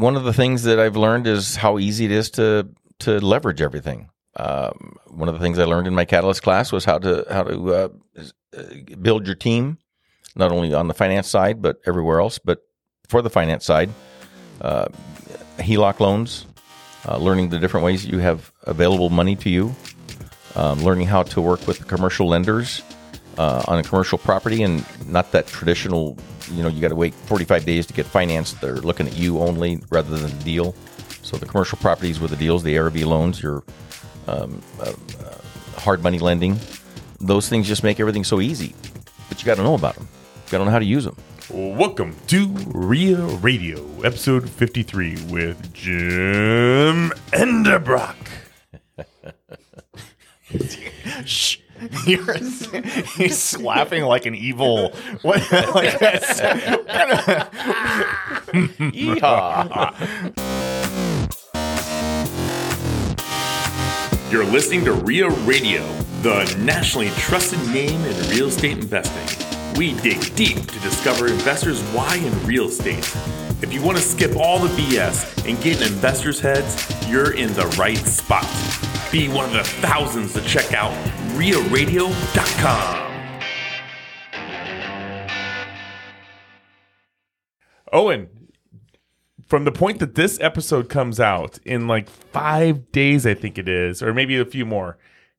one of the things that I've learned is how easy it is to leverage everything. One of the things I learned in my Catalyst class was how to build your team, not only on the finance side, but everywhere else. But for the finance side, HELOC loans, learning the different ways you have available money to you, learning how to work with commercial lenders on a commercial property, and not that traditional, you know, you got to wait 45 days to get financed. They're looking at you only rather than the deal. So the commercial properties with the deals, the ARV loans, your hard money lending, those things just make everything so easy. But you got to know about them. You got to know how to use them. Welcome to REIA Radio, episode 53 with Jim Enderbrock. Shh. He's laughing like an evil. What? Like that's. You're listening to REIA Radio, the nationally trusted name in real estate investing. We dig deep to discover investors' why in real estate. If you want to skip all the BS and get in investors' heads, you're in the right spot. Be one of the thousands to check out REIARadio.com. Owen, from the point that this episode comes out in like 5 days, I think it is, or maybe a few more,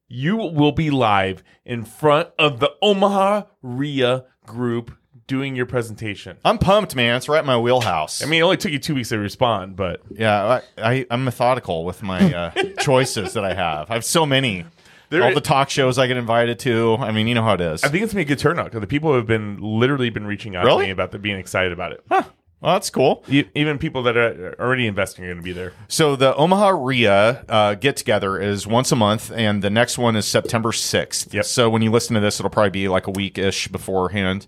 you will be live in front of the Omaha REIA group doing your presentation. I'm pumped, man. It's right in my wheelhouse. I mean, it only took you 2 weeks to respond, but... Yeah, I'm methodical with my choices that I have. I have so many. All the talk shows I get invited to. I mean, you know how it is. I think it's going to be a good turnout, because the people have literally been reaching out to me about being excited about it. Huh. Well, that's cool. Even people that are already investing are going to be there. So the Omaha REIA get-together is once a month, and the next one is September 6th. Yep. So when you listen to this, it'll probably be like a week-ish beforehand.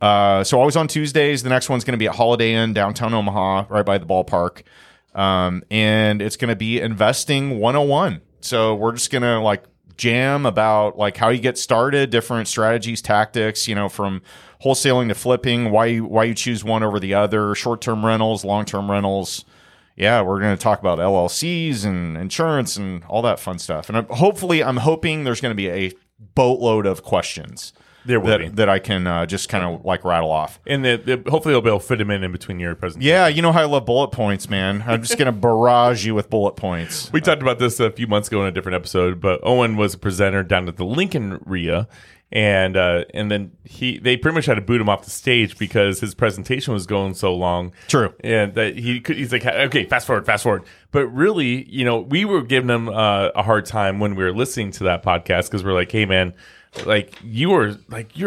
So always on Tuesdays. The next one's going to be at Holiday Inn, downtown Omaha, right by the ballpark. And it's going to be Investing 101. So we're just going to like jam about like how you get started, different strategies, tactics, you know, from wholesaling to flipping, why you choose one over the other, short-term rentals, long-term rentals. Yeah, we're going to talk about LLCs and insurance and all that fun stuff. And I'm hoping there's going to be a boatload of questions that I can just kind of like rattle off. And hopefully they'll be able to fit them in between your presentations. Yeah, you know how I love bullet points, man. I'm just going to barrage you with bullet points. We talked about this a few months ago in a different episode, but Owen was a presenter down at the Lincoln REIA. And then they pretty much had to boot him off the stage because his presentation was going so long. True. And that he's like, okay, fast forward. But really, you know, we were giving him a hard time when we were listening to that podcast, because we're like, hey man, like you're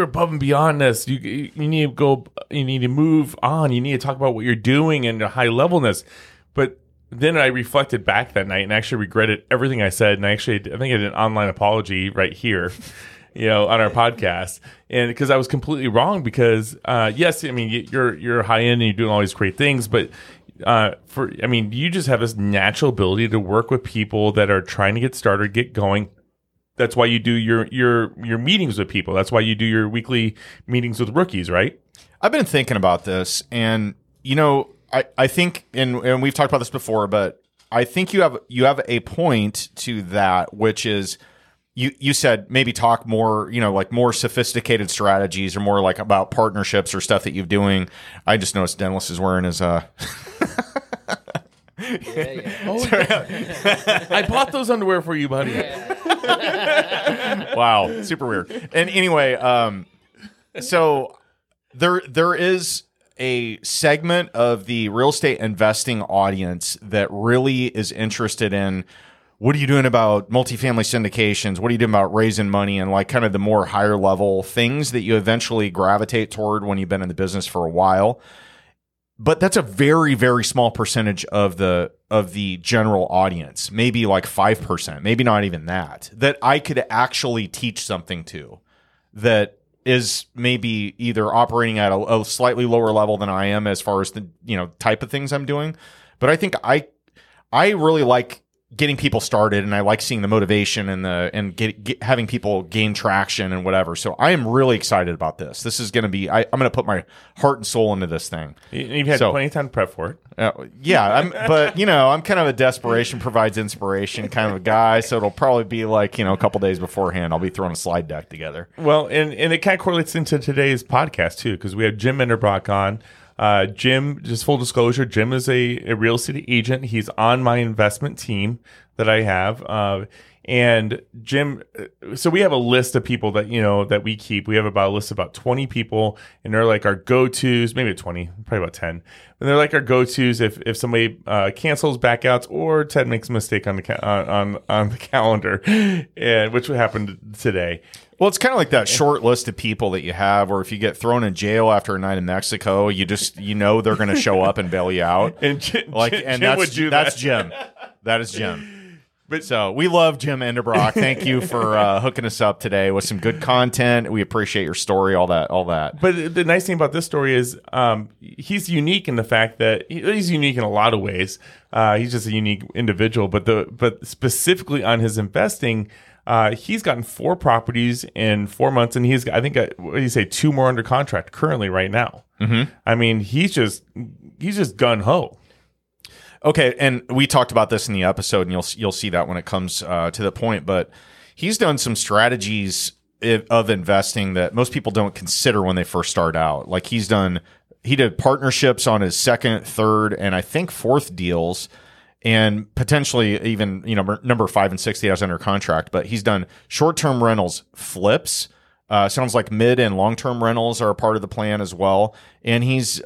above and beyond this. You need to go. You need to move on. You need to talk about what you're doing and the high levelness. But then I reflected back that night and actually regretted everything I said. And I think I did an online apology right here. You know, on our podcast, and because I was completely wrong. Because yes, I mean you're high end and you're doing all these great things, but you just have this natural ability to work with people that are trying to get started, get going. That's why you do your meetings with people. That's why you do your weekly meetings with rookies, right? I've been thinking about this, and you know, I think, and we've talked about this before, but I think you have a point to that, which is. You said maybe talk more, you know, like more sophisticated strategies or more like about partnerships or stuff that you're doing. I just noticed Dennis is wearing his Yeah. Oh, yeah. I bought those underwear for you, buddy. Yeah. Wow, super weird. And anyway, so there is a segment of the real estate investing audience that really is interested in, what are you doing about multifamily syndications? What are you doing about raising money and like kind of the more higher level things that you eventually gravitate toward when you've been in the business for a while? But that's a very, very small percentage of the general audience, maybe like 5%, maybe not even that I could actually teach something to that is maybe either operating at a slightly lower level than I am as far as the, you know, type of things I'm doing. But I think I really like getting people started, and I like seeing the motivation and the having people gain traction and whatever. So I am really excited about this. This is going to be I'm going to put my heart and soul into this thing. You've had plenty of time to prep for it. Yeah, but you know, I'm kind of a desperation provides inspiration kind of a guy. So it'll probably be like, you know, a couple days beforehand, I'll be throwing a slide deck together. Well, and it kind of correlates into today's podcast too, because we have Jim Enderbrock on. Jim, just full disclosure, Jim is a real estate agent. He's on my investment team that I have. And Jim, so we have a list of people that, you know, that we keep. We have about a list of about 20 people, and they're like our go-tos, maybe 20, probably about 10. And they're like our go-tos if somebody cancels, back outs, or Ted makes a mistake on the calendar, and which happened today. Well, it's kind of like that short list of people that you have, or if you get thrown in jail after a night in Mexico, you just, you know, they're going to show up and bail you out. And that's Jim. That is Jim. But so we love Jim Enderbrock. Thank you for hooking us up today with some good content. We appreciate your story, all that. But the nice thing about this story is he's unique in the fact that he's unique in a lot of ways. He's just a unique individual. But specifically on his investing. He's gotten 4 properties in 4 months, and he's, I think, what do you say, 2 more under contract currently right now. Mm-hmm. I mean, he's just gung-ho. Okay, and we talked about this in the episode, and you'll see that when it comes to the point. But he's done some strategies of investing that most people don't consider when they first start out. Like he did partnerships on his second, third, and I think 4th deals. And potentially even, you know, number 5 and 6 he has under contract, but he's done short-term rentals, flips. Sounds like mid and long-term rentals are a part of the plan as well. And he's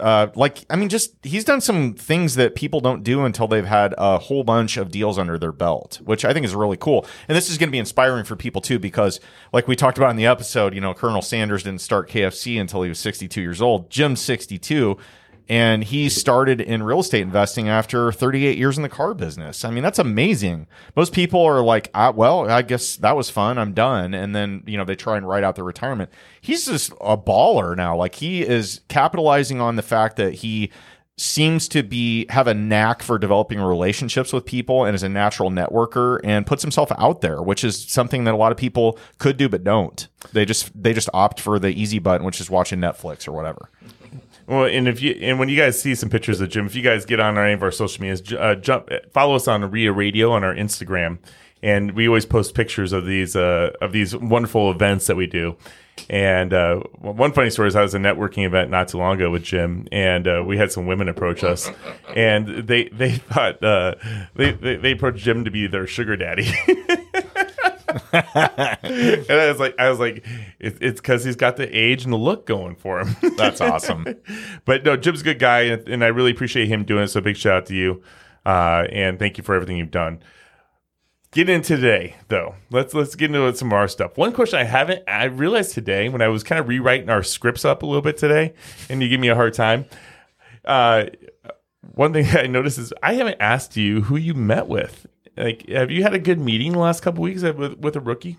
he's done some things that people don't do until they've had a whole bunch of deals under their belt, which I think is really cool. And this is going to be inspiring for people too, because like we talked about in the episode, you know, Colonel Sanders didn't start KFC until he was 62 years old. Jim's 62. And he started in real estate investing after 38 years in the car business. I mean, that's amazing. Most people are like, I guess that was fun. I'm done. And then, you know, they try and ride out their retirement. He's just a baller now. Like, he is capitalizing on the fact that he seems to have a knack for developing relationships with people and is a natural networker and puts himself out there, which is something that a lot of people could do but don't. They just opt for the easy button, which is watching Netflix or whatever. Well, and when you guys see some pictures of Jim, if you guys get on any of our social medias, follow us on REIA Radio on our Instagram, and we always post pictures of these wonderful events that we do. And one funny story is I was at a networking event not too long ago with Jim, and we had some women approach us, and they thought they approached Jim to be their sugar daddy. And I was like, it's because he's got the age and the look going for him. That's awesome. But no, Jim's a good guy, and I really appreciate him doing it. So big shout out to you, and thank you for everything you've done. Get into today, though. Let's get into some of our stuff. One question I realized today when I was kind of rewriting our scripts up a little bit today, and you give me a hard time. One thing I noticed is I haven't asked you who you met with. Like, have you had a good meeting the last couple of weeks with a rookie?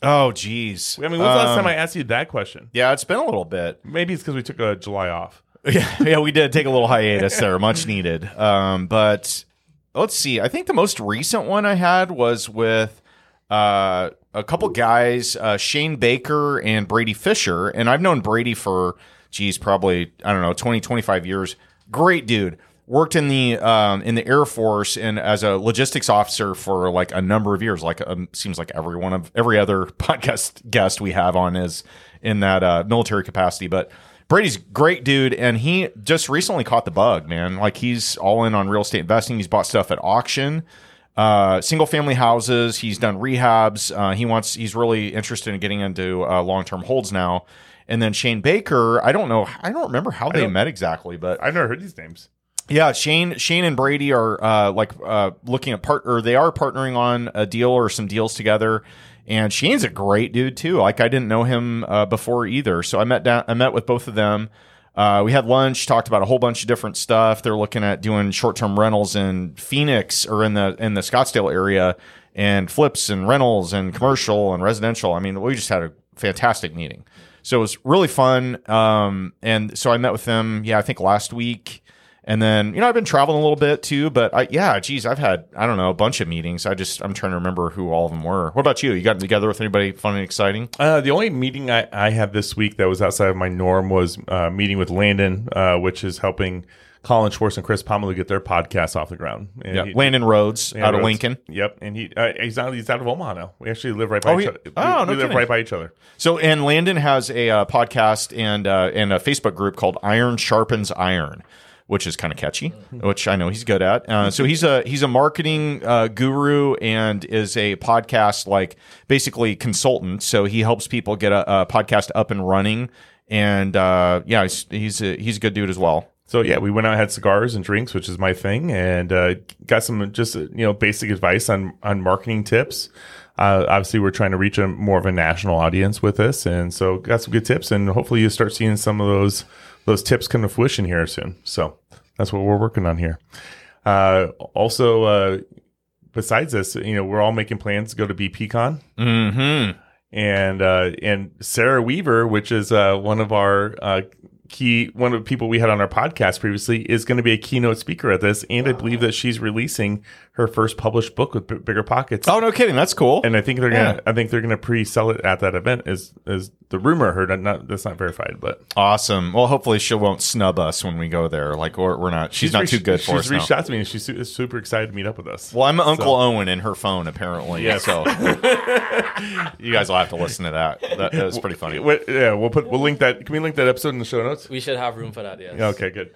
Oh, geez. I mean, when's the last time I asked you that question? Yeah, it's been a little bit. Maybe it's because we took July off. Yeah, we did take a little hiatus there, much needed. But let's see. I think the most recent one I had was with a couple guys, Shane Baker and Brady Fisher. And I've known Brady for, probably, I don't know, 20, 25 years. Great dude. Worked in the Air Force and as a logistics officer for like a number of years. Like, seems like every other podcast guest we have on is in that military capacity. But Brady's great dude, and he just recently caught the bug, man. Like, he's all in on real estate investing. He's bought stuff at auction, single family houses. He's done rehabs. He's really interested in getting into long term holds now. And then Shane Baker, I don't remember how they met exactly, but I've never heard these names. Yeah, Shane and Brady are looking at they are partnering on a deal or some deals together. And Shane's a great dude too. Like, I didn't know him before either, so I met with both of them. We had lunch, talked about a whole bunch of different stuff. They're looking at doing short-term rentals in Phoenix or in the Scottsdale area, and flips and rentals and commercial and residential. I mean, we just had a fantastic meeting, so it was really fun. And so I met with them. Yeah, I think last week. And then, you know, I've been traveling a little bit too, but I've had, I don't know, a bunch of meetings. I'm trying to remember who all of them were. What about you? You gotten together with anybody fun and exciting? The only meeting I had this week that was outside of my norm was meeting with Landon, which is helping Colin Schwartz and Chris Pommel get their podcasts off the ground. And yeah. Landon Rhodes out of Lincoln. Yep, and he's out of Omaha now. We actually live right by each other. We live right by each other. So, and Landon has a podcast and a Facebook group called Iron Sharpens Iron, which is kind of catchy, which I know he's good at. So he's a marketing guru and is a podcast basically consultant. So he helps people get a podcast up and running. And he's a good dude as well. So yeah, we went out and had cigars and drinks, which is my thing, and got some just basic advice on marketing tips. Obviously, we're trying to reach more of a national audience with this, and so got some good tips, and hopefully you start seeing some of those tips come to fruition here soon. So that's what we're working on here. Also, besides this, we're all making plans to go to BPCon. Mm-hmm. And Sarah Weaver, which is one of our one of the people we had on our podcast previously, is going to be a keynote speaker at this, and wow. I believe that she's releasing her first published book with Bigger Pockets. Oh, no kidding! That's cool. And I think they're going to pre-sell it at that event. Is the rumor heard? That's not verified, but awesome. Well, hopefully she won't snub us when we go there. We're not. She's not too good for us. She's reached out to me and she's super excited to meet up with us. Well, I'm Uncle Owen in her phone apparently. Yeah. So you guys will have to listen to that. That was pretty funny. We'll link that. Can we link that episode in the show notes? We should have room for that, yes. Okay, good.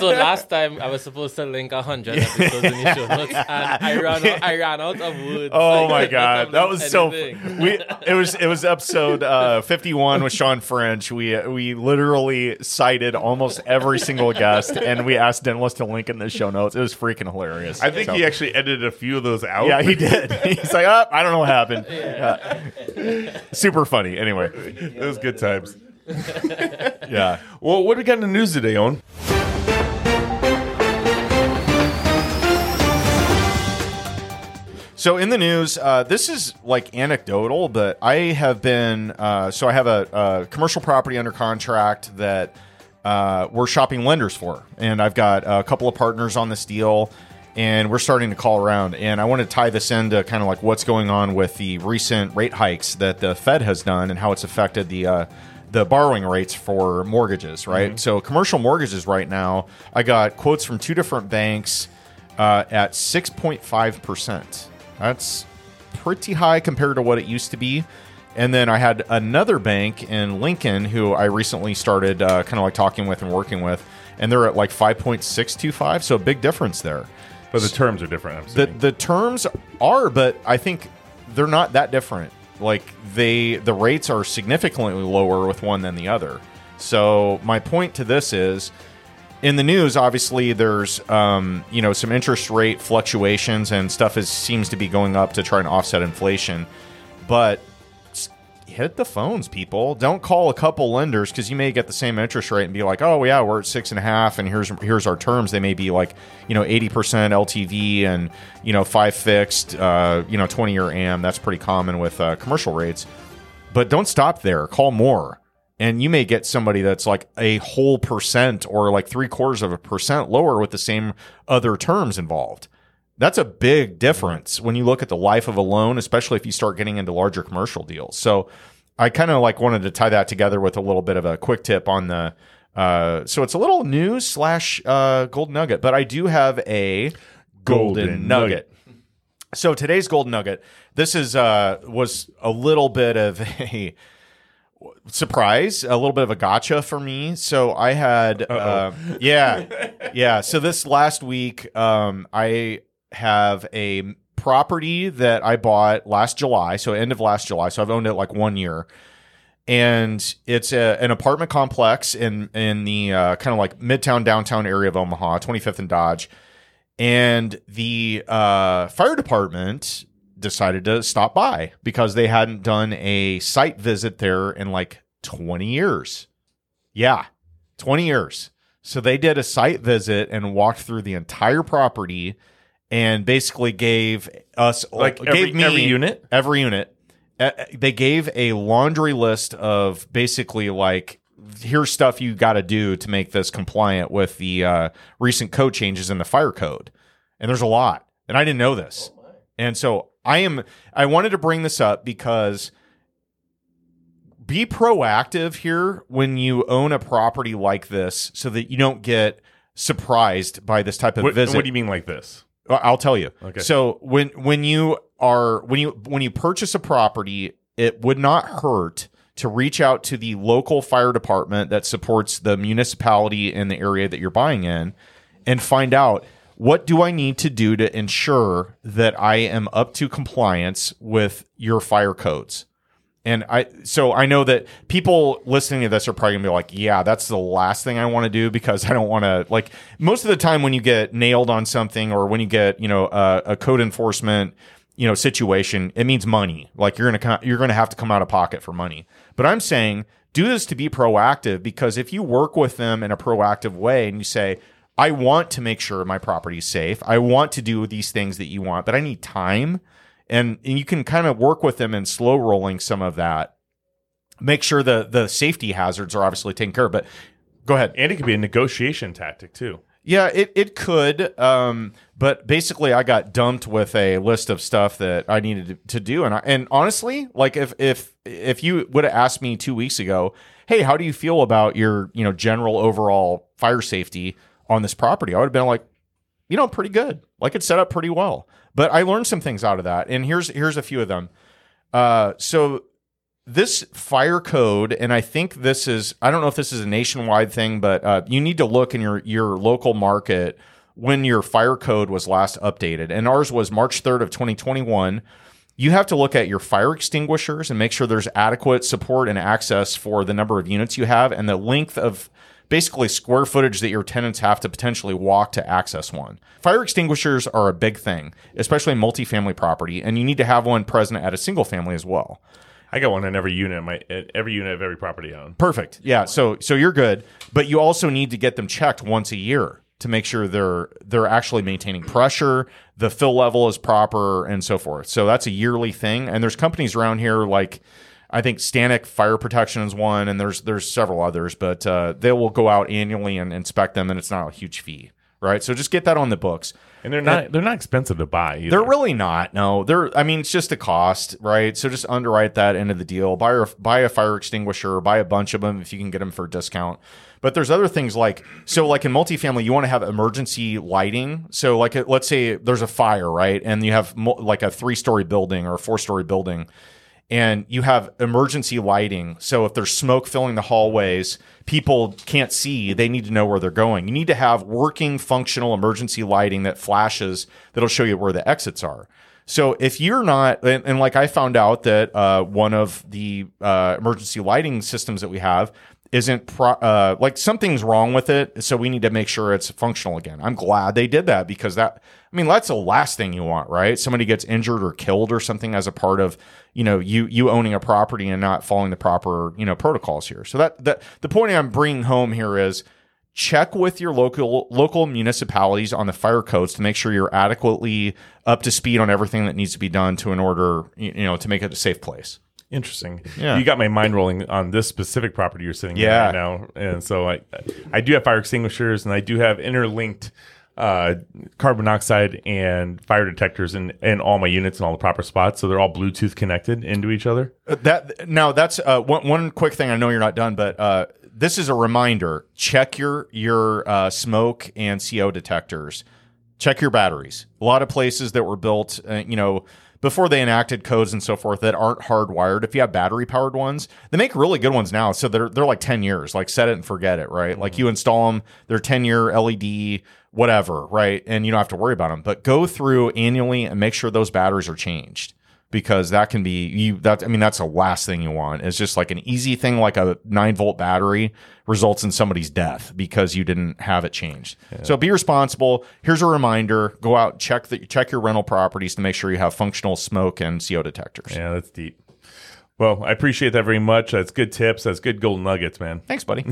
So last time I was supposed to link 100 episodes in the show notes, and I ran out of wood. Oh my god, that was anything. It was episode 51 with Sean French. We literally cited almost every single guest, and we asked Dennis to link in the show notes. It was freaking hilarious. I think he actually edited a few of those out. Yeah, he did. He's like, I don't know what happened. Yeah. Super funny. Anyway, it was good times. Yeah. Well, what do we got in the news today, Owen? So in the news, this is anecdotal, but I have been. So I have a commercial property under contract that we're shopping lenders for, and I've got a couple of partners on this deal, and we're starting to call around. And I want to tie this into kind of what's going on with the recent rate hikes that the Fed has done and how it's affected the borrowing rates for mortgages, right? Mm-hmm. So commercial mortgages right now, I got quotes from two different banks at 6.5%. That's pretty high compared to what it used to be. And then I had another bank in Lincoln who I recently started talking with and working with, and they're at 5.625. So a big difference there. But the terms are different, I'm assuming. The terms are, but I think they're not that different. The rates are significantly lower with one than the other. So my point to this is, in the news, obviously there's some interest rate fluctuations and stuff seems to be going up to try and offset inflation. But hit the phones, people. Don't call a couple lenders because you may get the same interest rate and be like, oh yeah, we're at 6.5, and here's our terms. They may be 80% LTV and 5 fixed, 20-year AM. That's pretty common with commercial rates. But don't stop there. Call more, and you may get somebody that's a whole percent or 0.75% lower with the same other terms involved. That's a big difference when you look at the life of a loan, especially if you start getting into larger commercial deals. So I kind of wanted to tie that together with a little bit of a quick tip on the so it's a little news / gold nugget, but I do have a golden nugget. So today's golden nugget, this is was a little bit of a surprise, a little bit of a gotcha for me. So I had so this last week I have a property that I bought last July, so end of last July. So I've owned it 1 year, and it's an apartment complex in the midtown downtown area of Omaha, 25th and Dodge. And the fire department decided to stop by because they hadn't done a site visit there in 20 years. Yeah, 20 years. So they did a site visit and walked through the entire property. And basically gave us every unit. They gave a laundry list of basically here's stuff you got to do to make this compliant with the recent code changes in the fire code. And there's a lot. And I didn't know this. And so I wanted to bring this up because be proactive here when you own a property like this so that you don't get surprised by this type of visit. What do you mean like this? I'll tell you. Okay. So when you purchase a property, it would not hurt to reach out to the local fire department that supports the municipality in the area that you're buying in and find out, what do I need to do to ensure that I am up to compliance with your fire codes? And I know that people listening to this are probably going to be like, yeah, that's the last thing I want to do because I don't want to, like, most of the time when you get nailed on something or when you get, you know, a code enforcement, you know, situation, it means money. Like you're going to have to come out of pocket for money. But I'm saying do this to be proactive, because if you work with them in a proactive way and you say, I want to make sure my property is safe, I want to do these things that you want, but I need time. And you can kind of work with them in slow rolling some of that. Make sure the safety hazards are obviously taken care of. But go ahead. And it could be a negotiation tactic too. Yeah, it could. But basically, I got dumped with a list of stuff that I needed to do. And honestly, like if you would have asked me 2 weeks ago, hey, how do you feel about your, you know, general overall fire safety on this property? I would have been like, you know, pretty good. Like, it's set up pretty well. But I learned some things out of that. And here's a few of them. So this fire code, and I think this is, I don't know if this is a nationwide thing, but you need to look in your local market when your fire code was last updated. And ours was March 3rd of 2021. You have to look at your fire extinguishers and make sure there's adequate support and access for the number of units you have and the length of basically square footage that your tenants have to potentially walk to access one. Fire extinguishers are a big thing, especially in multifamily property, and you need to have one present at a single family as well. I got one in every unit of every property I own. Perfect. Yeah, so you're good, but you also need to get them checked once a year to make sure they're actually maintaining pressure, the fill level is proper, and so forth. So that's a yearly thing, and there's companies around here like, I think Stanek Fire Protection is one, and there's several others, but they will go out annually and inspect them, and it's not a huge fee, right? So just get that on the books. And they're not expensive to buy either. They're really not. No, it's just a cost, right? So just underwrite that end of the deal. Buy a fire extinguisher, buy a bunch of them if you can get them for a discount. But there's other things like in multifamily, you want to have emergency lighting. So like let's say there's a fire, right? And you have like a 3-story building or a 4-story building, and you have emergency lighting. So if there's smoke filling the hallways, people can't see. They need to know where they're going. You need to have working, functional emergency lighting that flashes that'll show you where the exits are. So if you're not, and like I found out that one of the emergency lighting systems that we have isn't, like something's wrong with it. So we need to make sure it's functional again. I'm glad they did that, because that's the last thing you want, right? Somebody gets injured or killed or something as a part of, you know, you owning a property and not following the proper, you know, protocols here. So that the point I'm bringing home here is check with your local municipalities on the fire codes to make sure you're adequately up to speed on everything that needs to be done to in order, you know, to make it a safe place. Interesting. Yeah. You got my mind rolling on this specific property you're sitting in right now. And so I do have fire extinguishers, and I do have interlinked carbon monoxide and fire detectors in all my units in all the proper spots. So they're all Bluetooth connected into each other. That's one quick thing. I know you're not done, but this is a reminder. Check your smoke and CO detectors. Check your batteries. A lot of places that were built, before they enacted codes and so forth, that aren't hardwired. If you have battery powered ones, they make really good ones now. So they're like 10 years, like set it and forget it, right? Mm-hmm. Like you install them, they're 10-year LED, whatever, right? And you don't have to worry about them. But go through annually and make sure those batteries are changed, because that can be that's the last thing you want. It's just like an easy thing, like a 9-volt battery results in somebody's death because you didn't have it changed. Yeah. So be responsible. Here's a reminder: go out, check your rental properties to make sure you have functional smoke and CO detectors. Yeah, that's deep. Well, I appreciate that very much. That's good tips. That's good gold nuggets, man. Thanks, buddy.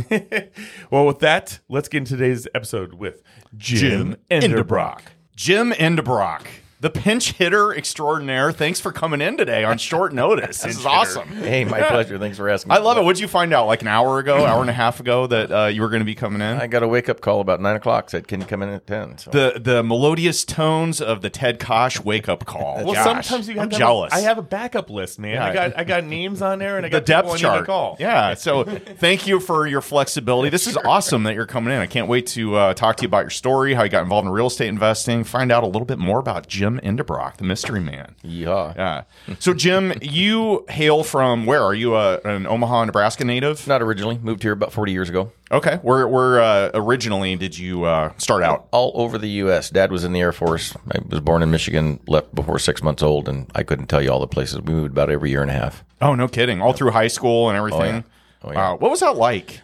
Well, with that, let's get into today's episode with Jim Enderbrock. Jim Enderbrock. the pinch hitter extraordinaire. Thanks for coming in today on short notice. This is awesome. Hey, my pleasure. Thanks for asking. I love it. What did you find out like an hour ago, hour and a half ago that you were going to be coming in? I got a wake-up call about 9 o'clock. Said, can you come in at 10? So. The melodious tones of the Ted Kaasch wake-up call. Well, gosh, sometimes you have to jealous. I have a backup list, man. Yeah. I got names on there, and I got the depth chart. To call. Yeah, so thank you for your flexibility. This is awesome that you're coming in. I can't wait to talk to you about your story, how you got involved in real estate investing, find out a little bit more about Jim Enderbrock, the mystery man. Yeah. So, Jim, you hail from where? Are you an Omaha, Nebraska native? Not originally. Moved here about 40 years ago. Okay. Where originally did you start out? All over the U.S. Dad was in the Air Force. I was born in Michigan, left before 6 months old, and I couldn't tell you all the places. We moved about every year and a half. Oh, no kidding. All through high school and everything. Oh, yeah. Oh, yeah. Wow. What was that like?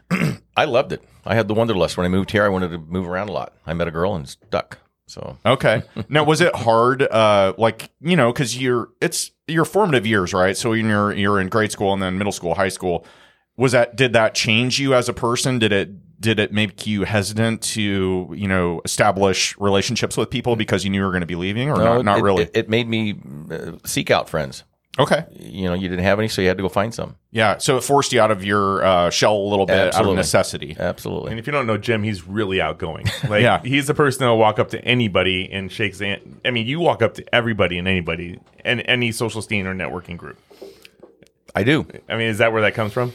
I loved it. I had the wanderlust. When I moved here, I wanted to move around a lot. I met a girl and stuck. So okay. Now, was it hard? Like, you know, because it's your formative years, right? So you're in grade school and then middle school, high school. Did that change you as a person? Did it make you hesitant to, you know, establish relationships with people because you knew you were going to be leaving, or no, not really? It made me seek out friends. Okay. You know, you didn't have any, so you had to go find some. Yeah, so it forced you out of your shell a little bit. Absolutely. Out of necessity. Absolutely. And if you don't know Jim, he's really outgoing. Like, yeah. He's the person that will walk up to anybody and shake his hand. I mean, you walk up to everybody and anybody and any social scene or networking group. I do. I mean, is that where that comes from?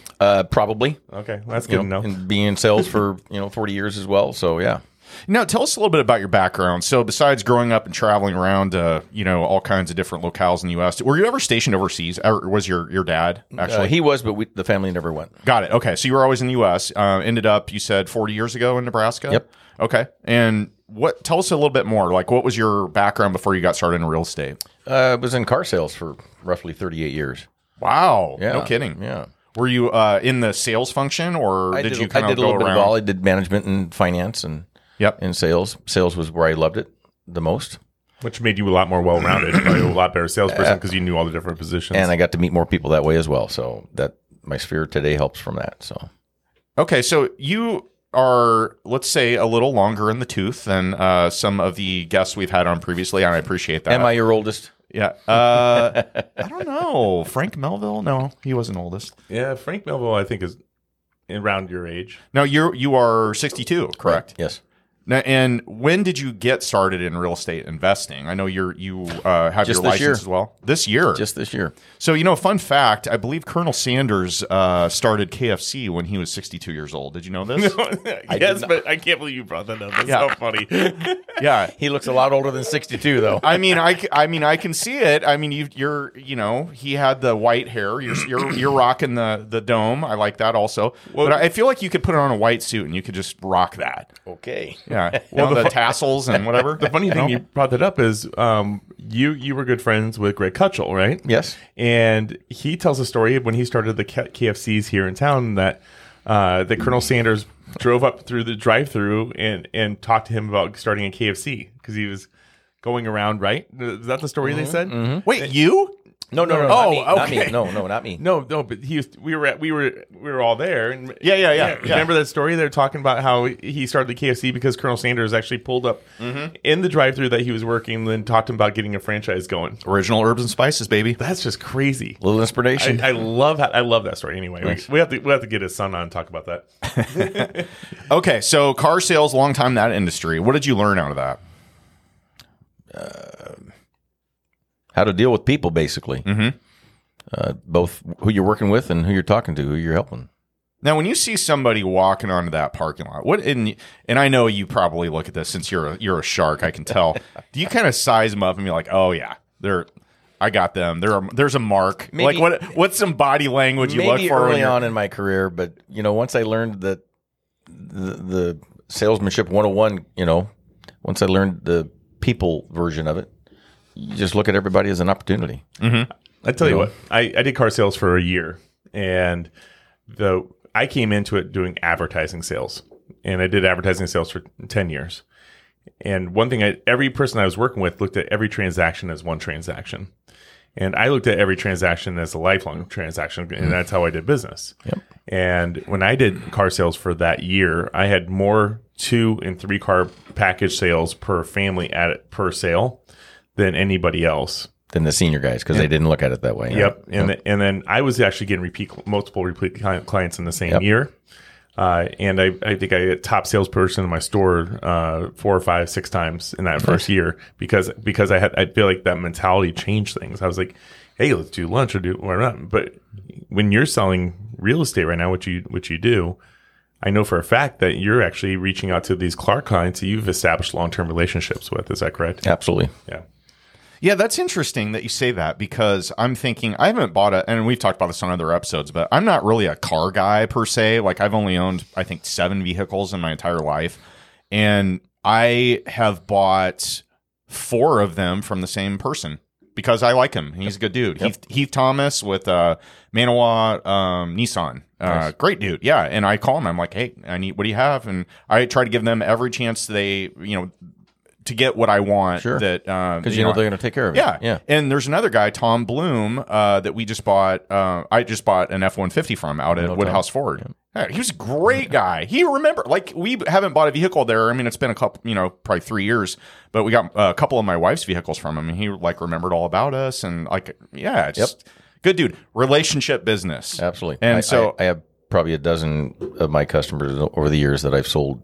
Probably. Okay, well, that's good to know. And being in sales for 40 years as well, so yeah. Now, tell us a little bit about your background. So besides growing up and traveling around, all kinds of different locales in the U.S., were you ever stationed overseas? Or was your dad actually? He was, but the family never went. Got it. Okay. So you were always in the U.S. Ended up, you said, 40 years ago in Nebraska? Yep. Okay. And tell us a little bit more. Like, what was your background before you got started in real estate? I was in car sales for roughly 38 years. Wow. Yeah. No kidding. Yeah. Were you in the sales function, or did you kind of go around? I did a little bit of all. I did management and finance and... Yep. In sales. Sales was where I loved it the most. Which made you a lot more well-rounded, probably a lot better salesperson because you knew all the different positions. And I got to meet more people that way as well. So that my sphere today helps from that. So okay, so you are, let's say, a little longer in the tooth than some of the guests we've had on previously, and I appreciate that. Am I your oldest? Yeah. I don't know. Frank Melville? No, he wasn't oldest. Yeah, Frank Melville, I think, is around your age. Now, you are 62, correct? Yes. Now, and when did you get started in real estate investing? I know you have your license as well. This year. Just this year. So, fun fact, I believe Colonel Sanders started KFC when he was 62 years old. Did you know this? Yes, but I can't believe you brought that up. That's so funny. Yeah. He looks a lot older than 62, though. I mean, I can see it. I mean, he had the white hair. You're rocking the dome. I like that also. Well, but I feel like you could put on a white suit and you could just rock that. Okay. Yeah. Yeah, well, the tassels and whatever. The funny thing you brought that up is you were good friends with Greg Cutchell, right? Yes. And he tells a story when he started the KFCs here in town that Colonel Sanders drove up through the drive-thru and talked to him about starting a KFC because he was going around, right? Is that the story they said? Mm-hmm. Wait, you? No. Not me. Not me. No. But we were all there. And yeah. Remember that story? They're talking about how he started the KFC because Colonel Sanders actually pulled up in the drive-thru that he was working, and then talked to him about getting a franchise going. Original herbs and spices, baby. That's just crazy. A little inspiration. I love that story. Anyway, nice. we have to get his son on and talk about that. Okay, so car sales, long time in that industry. What did you learn out of that? How to deal with people, basically, both who you're working with and who you're talking to, who you're helping. Now, when you see somebody walking onto that parking lot, and I know you probably look at this since you're a shark, I can tell. Do you kind of size them up and be like, oh yeah, I got them. There's a mark. Maybe, like what's some body language you look for early on in my career? But once I learned that the salesmanship 101, once I learned the people version of it. You just look at everybody as an opportunity. Mm-hmm. I tell you what, I did car sales for a year, and I came into it doing advertising sales, and I did advertising sales for 10 years. And one thing, every person I was working with looked at every transaction as one transaction, and I looked at every transaction as a lifelong transaction, and that's how I did business. Yep. And when I did car sales for that year, I had more 2- and 3-car package sales per family per sale than anybody else. Than the senior guys, because they didn't look at it that way. Yep. Right? And then I was actually getting multiple repeat clients in the same year. And I think I hit top salesperson in my store 4 or 5, 6 times in that first year because I feel like that mentality changed things. I was like, hey, let's do lunch or do why not? But when you're selling real estate right now, which you do, I know for a fact that you're actually reaching out to these Clark clients that you've established long-term relationships with. Is that correct? Absolutely. Yeah. Yeah, that's interesting that you say that, because I'm thinking I haven't bought a – and we've talked about this on other episodes, but I'm not really a car guy per se. Like, I've only owned, I think, 7 vehicles in my entire life, and I have bought 4 of them from the same person because I like him. He's a good dude. Yep. Heath Thomas with Manawa Nissan. Nice. Great dude. Yeah, and I call him. I'm like, hey, I need – what do you have? And I try to give them every chance they – you know, to get what I want. Sure. That because you know they're going to take care of it. Yeah. Yeah. And there's another guy, Tom Bloom, that we just bought. I just bought an F-150 from out at Woodhouse Ford. Yeah. He was a great guy. He remembered, like, we haven't bought a vehicle there. I mean, it's been a couple, probably 3 years, but we got a couple of my wife's vehicles from him, and he remembered all about us, and just good dude. Relationship business, absolutely. And so I have probably a dozen of my customers over the years that I've sold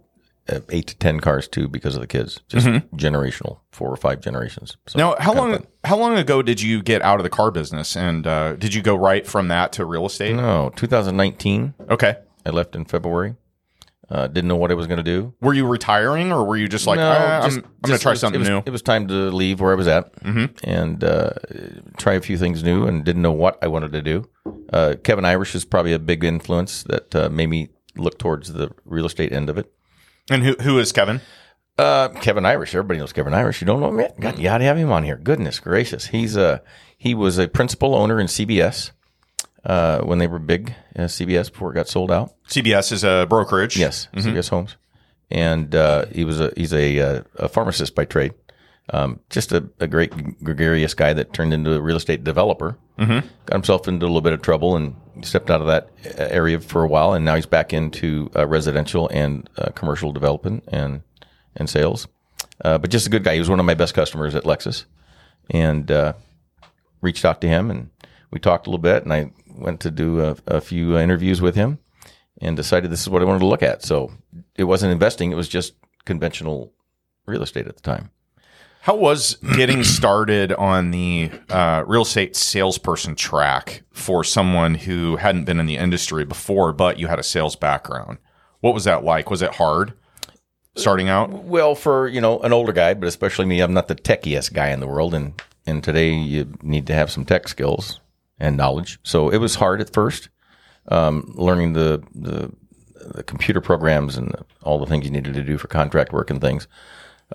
8 to 10 cars too, because of the kids, just generational, 4 or 5 generations. So now, how long ago did you get out of the car business, and did you go right from that to real estate? No, 2019. Okay, I left in February. Didn't know what I was going to do. Were you retiring, or were you just like, I'm going to try something new? It was time to leave where I was at and try a few things new, and didn't know what I wanted to do. Kevin Irish is probably a big influence that made me look towards the real estate end of it. And who is Kevin? Kevin Irish. Everybody knows Kevin Irish. You don't know him yet? God, you ought to have him on here. Goodness gracious. He was a principal owner in CBS when they were big, CBS, before it got sold out. CBS is a brokerage. Yes, CBS Homes. And he's a pharmacist by trade. Just a great gregarious guy that turned into a real estate developer. Got himself into a little bit of trouble and stepped out of that area for a while, and now he's back into residential and commercial development and sales. But just a good guy. He was one of my best customers at Lexus, and reached out to him, and we talked a little bit, and I went to do a few interviews with him and decided this is what I wanted to look at. So it wasn't investing. It was just conventional real estate at the time. How was getting started on the real estate salesperson track for someone who hadn't been in the industry before, but you had a sales background? What was that like? Was it hard starting out? Well, for an older guy, but especially me, I'm not the techiest guy in the world, and today you need to have some tech skills and knowledge. So it was hard at first, learning the computer programs and all the things you needed to do for contract work and things.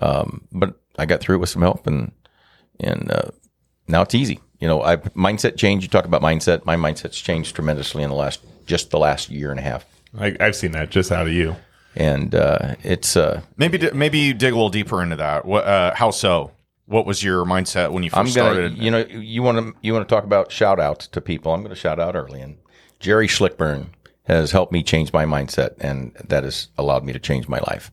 But I got through it with some help, and now it's easy. Mindset change. You talk about mindset. My mindset's changed tremendously in the last year and a half. I've seen that just out of you. And it's maybe you dig a little deeper into that. What, how so? What was your mindset when you first started? You want to talk about shout outs to people. I'm going to shout out early, and Jeri Schlickbernd has helped me change my mindset, and that has allowed me to change my life.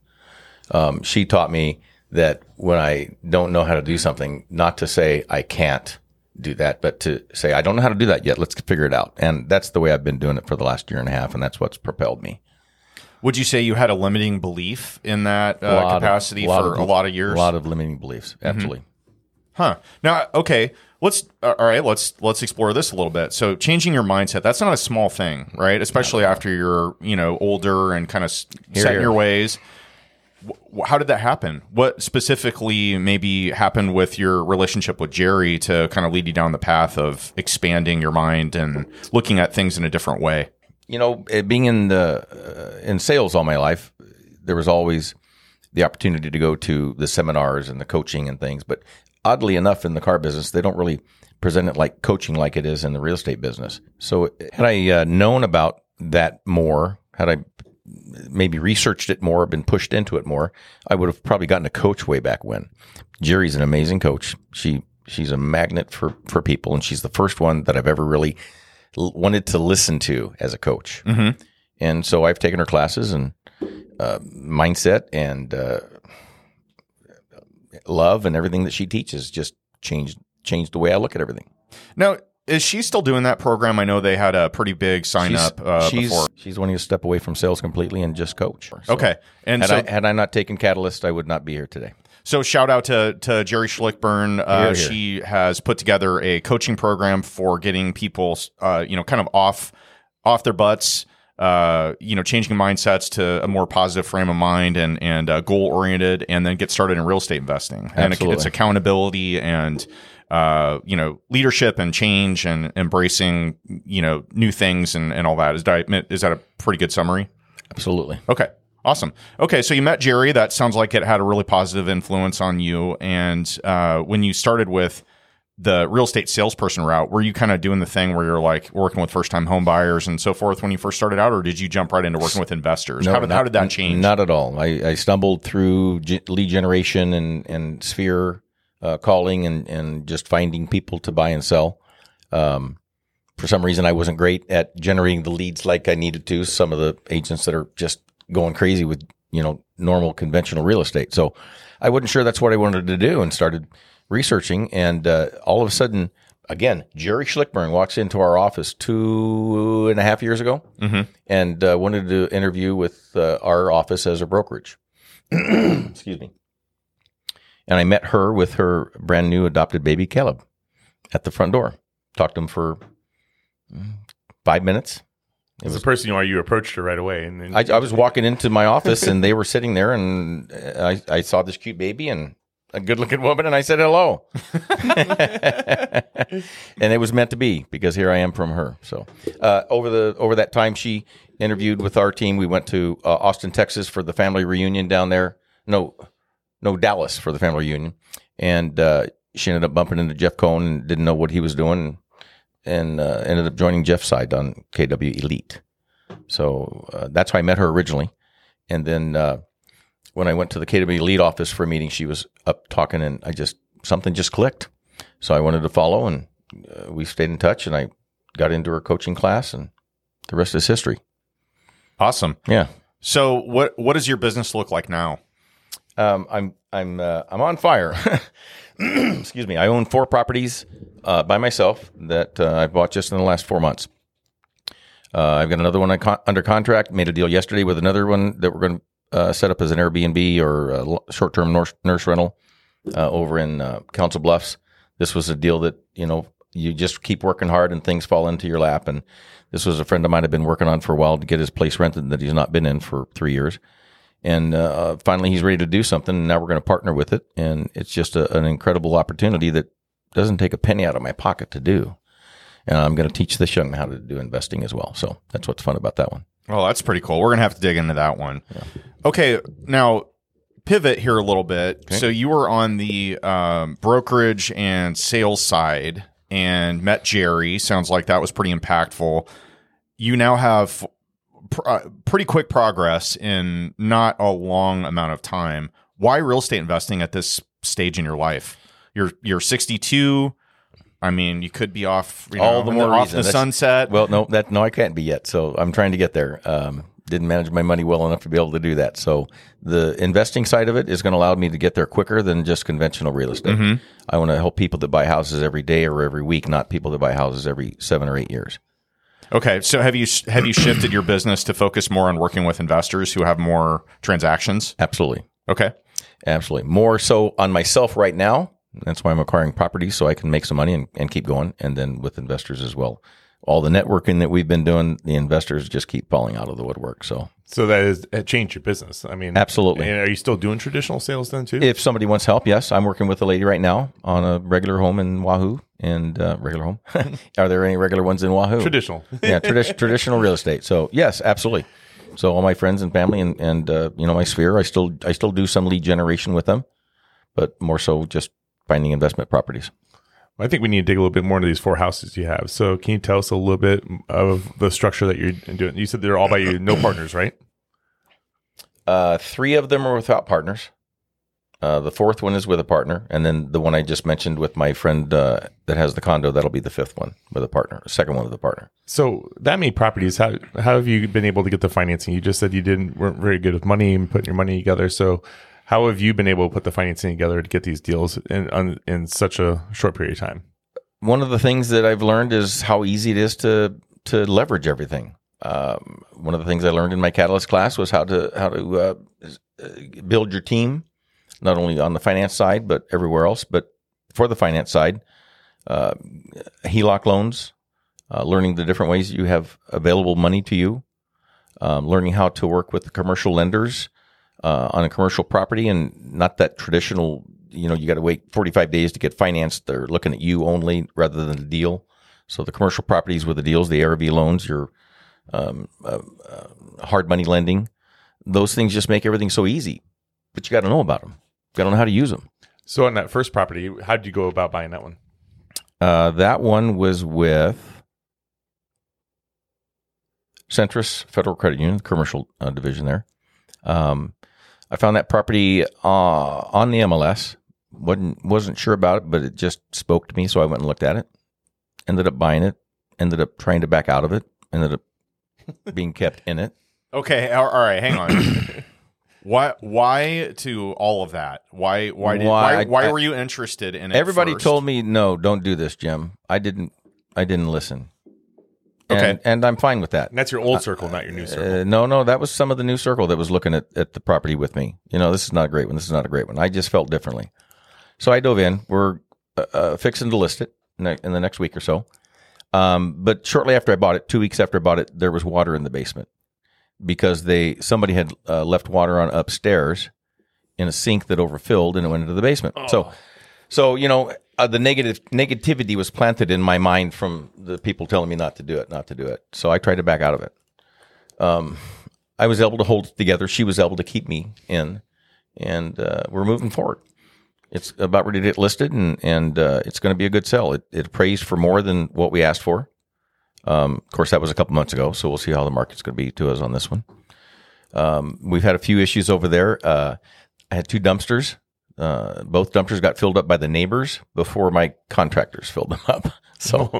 She taught me that when I don't know how to do something, not to say I can't do that, but to say I don't know how to do that yet. Let's figure it out. And that's the way I've been doing it for the last year and a half, and that's what's propelled me. Would you say you had a limiting belief in that capacity for a lot of years? A lot of limiting beliefs, absolutely. Huh. Now, okay, let's explore this a little bit. So changing your mindset, that's not a small thing, right? Especially after you're, older and kind of set in your ways. How did that happen? What specifically maybe happened with your relationship with Jeri to kind of lead you down the path of expanding your mind and looking at things in a different way? Being in sales all my life, there was always the opportunity to go to the seminars and the coaching and things. But oddly enough, in the car business, they don't really present it like coaching like it is in the real estate business. So had I known about that more, had I maybe researched it more, been pushed into it more, I would have probably gotten a coach way back when. Jeri's an amazing coach. She's a magnet for people, and she's the first one that I've ever really wanted to listen to as a coach. And so I've taken her classes and mindset and love, and everything that she teaches just changed the way I look at everything. Now, is she still doing that program? I know they had a pretty big sign-up before. She's wanting to step away from sales completely and just coach. So okay. And had I not taken Catalyst, I would not be here today. So shout out to Jeri Schlickbernd. Here. She has put together a coaching program for getting people, kind of off their butts, changing mindsets to a more positive frame of mind and goal oriented, and then get started in real estate investing. Absolutely. And it's accountability and leadership and change and embracing new things and all that. Is that a pretty good summary? Absolutely. Okay. Awesome. Okay, so you met Jeri. That sounds like it had a really positive influence on you. And when you started with the real estate salesperson route, were you kind of doing the thing where you're like working with first-time home buyers and so forth when you first started out, or did you jump right into working with investors? No, how did that change? Not at all. I stumbled through lead generation and sphere calling and just finding people to buy and sell. For some reason, I wasn't great at generating the leads like I needed to. Some of the agents that are just going crazy with normal conventional real estate. So I wasn't sure that's what I wanted to do and started researching. And all of a sudden, again, Jeri Schlickbernd walks into our office 2.5 years ago, mm-hmm. and wanted to interview with our office as a brokerage. Excuse me. And I met her with her brand new adopted baby, Caleb, at the front door. Talked to him for 5 minutes. It was the person you are. You approached her right away, and then I was walking into my office, and they were sitting there, and I saw this cute baby and a good-looking woman, and I said hello, and it was meant to be because here I am from her. So over that time, she interviewed with our team. We went to Austin, Texas, for the family reunion down there. No, Dallas for the family reunion, and she ended up bumping into Jeff Cohn and didn't know what he was doing. And ended up joining Jeff's side on KW Elite. So that's how I met her originally. And then when I went to the KW Elite office for a meeting, she was up talking, and something just clicked. So I wanted to follow, and we stayed in touch, and I got into her coaching class, and the rest is history. Awesome. Yeah. So what does your business look like now? I'm on fire. Excuse me. I own 4 properties by myself that I bought just in the last 4 months. I've got another one under contract. Made a deal yesterday with another one that we're going to set up as an Airbnb or a short-term nurse rental over in Council Bluffs. This was a deal that you just keep working hard and things fall into your lap. And this was a friend of mine I've been working on for a while to get his place rented that he's not been in for 3 years. And finally, he's ready to do something, and now we're going to partner with it. And it's just an incredible opportunity that doesn't take a penny out of my pocket to do. And I'm going to teach this young man how to do investing as well. So that's what's fun about that one. Well, that's pretty cool. We're going to have to dig into that one. Yeah. Okay, now pivot here a little bit. Okay. So you were on the brokerage and sales side and met Jeri. Sounds like that was pretty impactful. You now have pretty quick progress in not a long amount of time. Why real estate investing at this stage in your life? You're 62. I mean, you could be off all the more off the sunset. Well, no, I can't be yet. So I'm trying to get there. Didn't manage my money well enough to be able to do that. So the investing side of it is going to allow me to get there quicker than just conventional real estate. Mm-hmm. I want to help people that buy houses every day or every week, not people that buy houses every 7 or 8 years. Okay, so have you shifted your business to focus more on working with investors who have more transactions? Absolutely. Okay. Absolutely. More so on myself right now. That's why I'm acquiring property, so I can make some money and keep going, and then with investors as well. All the networking that we've been doing, the investors just keep falling out of the woodwork. So that has changed your business. I mean, absolutely. And are you still doing traditional sales then too? If somebody wants help, yes. I'm working with a lady right now on a regular home in Wahoo. And regular home. Are there any regular ones in Wahoo? Traditional. Yeah, traditional real estate. So yes, absolutely. So all my friends and family and my sphere, I still do some lead generation with them, but more so just finding investment properties. I think we need to dig a little bit more into these 4 houses you have. So can you tell us a little bit of the structure that you're doing? You said they're all by you, no partners, right? 3 of them are without partners. The 4th one is with a partner. And then the one I just mentioned with my friend that has the condo, that'll be the 5th one with a partner, 2nd one with a partner. So that many properties, how have you been able to get the financing? You just said you weren't very good with money and putting your money together. So How have you been able to put the financing together to get these deals in such a short period of time? One of the things that I've learned is how easy it is to leverage everything. One of the things I learned in my Catalyst class was how to build your team, not only on the finance side, but everywhere else. But for the finance side, HELOC loans, learning the different ways you have available money to you, learning how to work with the commercial lenders on a commercial property, and not that traditional, you got to wait 45 days to get financed. They're looking at you only rather than the deal. So the commercial properties with the deals, the ARV loans, your hard money lending, those things just make everything so easy. But you got to know about them. You got to know how to use them. So on that first property, how did you go about buying that one? That one was with Centris Federal Credit Union, commercial division there. I found that property on the MLS. Wasn't sure about it, but it just spoke to me, so I went and looked at it. Ended up buying it. Ended up trying to back out of it. Ended up being kept in it. Okay, all right, hang on. Why to all of that? Why were you interested in it? Everybody first? Told me, no, don't do this, Jim. I didn't listen. Okay, and I'm fine with that. And that's your old circle, not your new circle. No, that was some of the new circle that was looking at the property with me. This is not a great one. This is not a great one. I just felt differently, so I dove in. We're fixing to list it in the next week or so. But shortly after I bought it, 2 weeks after I bought it, there was water in the basement because somebody had left water on upstairs in a sink that overfilled and it went into the basement. Oh. So the negativity was planted in my mind from the people telling me not to do it. So I tried to back out of it. I was able to hold it together. She was able to keep me in, and we're moving forward. It's about ready to get listed, and it's going to be a good sell. It appraised for more than what we asked for. Of course, that was a couple months ago, so we'll see how the market's going to be to us on this one. We've had a few issues over there. I had two dumpsters. Both dumpsters got filled up by the neighbors before my contractors filled them up. So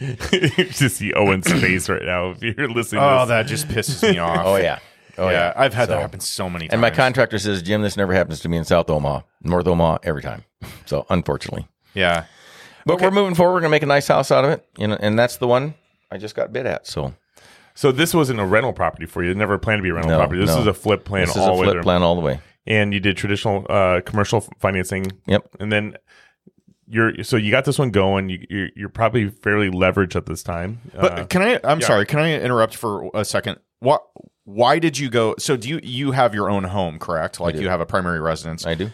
you just see Owen's face right now if you're listening. Oh, that just pisses me off. Oh yeah. I've had that happen so many times. And my contractor says, Jim, this never happens to me in South Omaha, North Omaha, every time. So unfortunately. Yeah. But okay. We're moving forward. We're going to make a nice house out of it. And that's the one I just got bid at. So this wasn't a rental property for you. It never planned to be a rental property. This is a flip plan all the way. And you did traditional commercial financing. Yep. And then so you got this one going. You're probably fairly leveraged at this time. But Can I interrupt for a second? Why did you go? So you have your own home, correct? Like you have a primary residence. I do.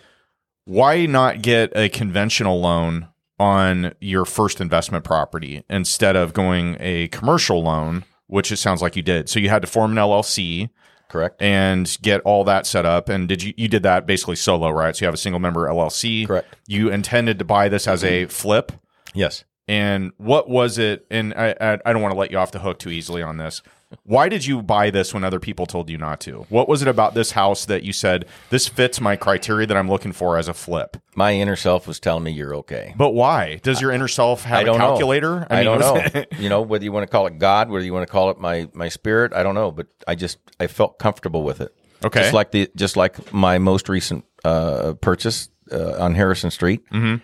Why not get a conventional loan on your first investment property instead of going a commercial loan, which it sounds like you did? So you had to form an LLC. Correct. And get all that set up. And did that basically solo, right? So you have a single member LLC. Correct. You intended to buy this as a flip. Yes. And what was it? And I don't want to let you off the hook too easily on this. Why did you buy this when other people told you not to? What was it about this house that you said, this fits my criteria that I'm looking for as a flip? My inner self was telling me you're okay. But why? Does your inner self have a calculator? Know. I don't know. Whether you want to call it God, whether you want to call it my spirit, I don't know. But I felt comfortable with it. Okay. Just like my most recent purchase on Harrison Street. Mm-hmm.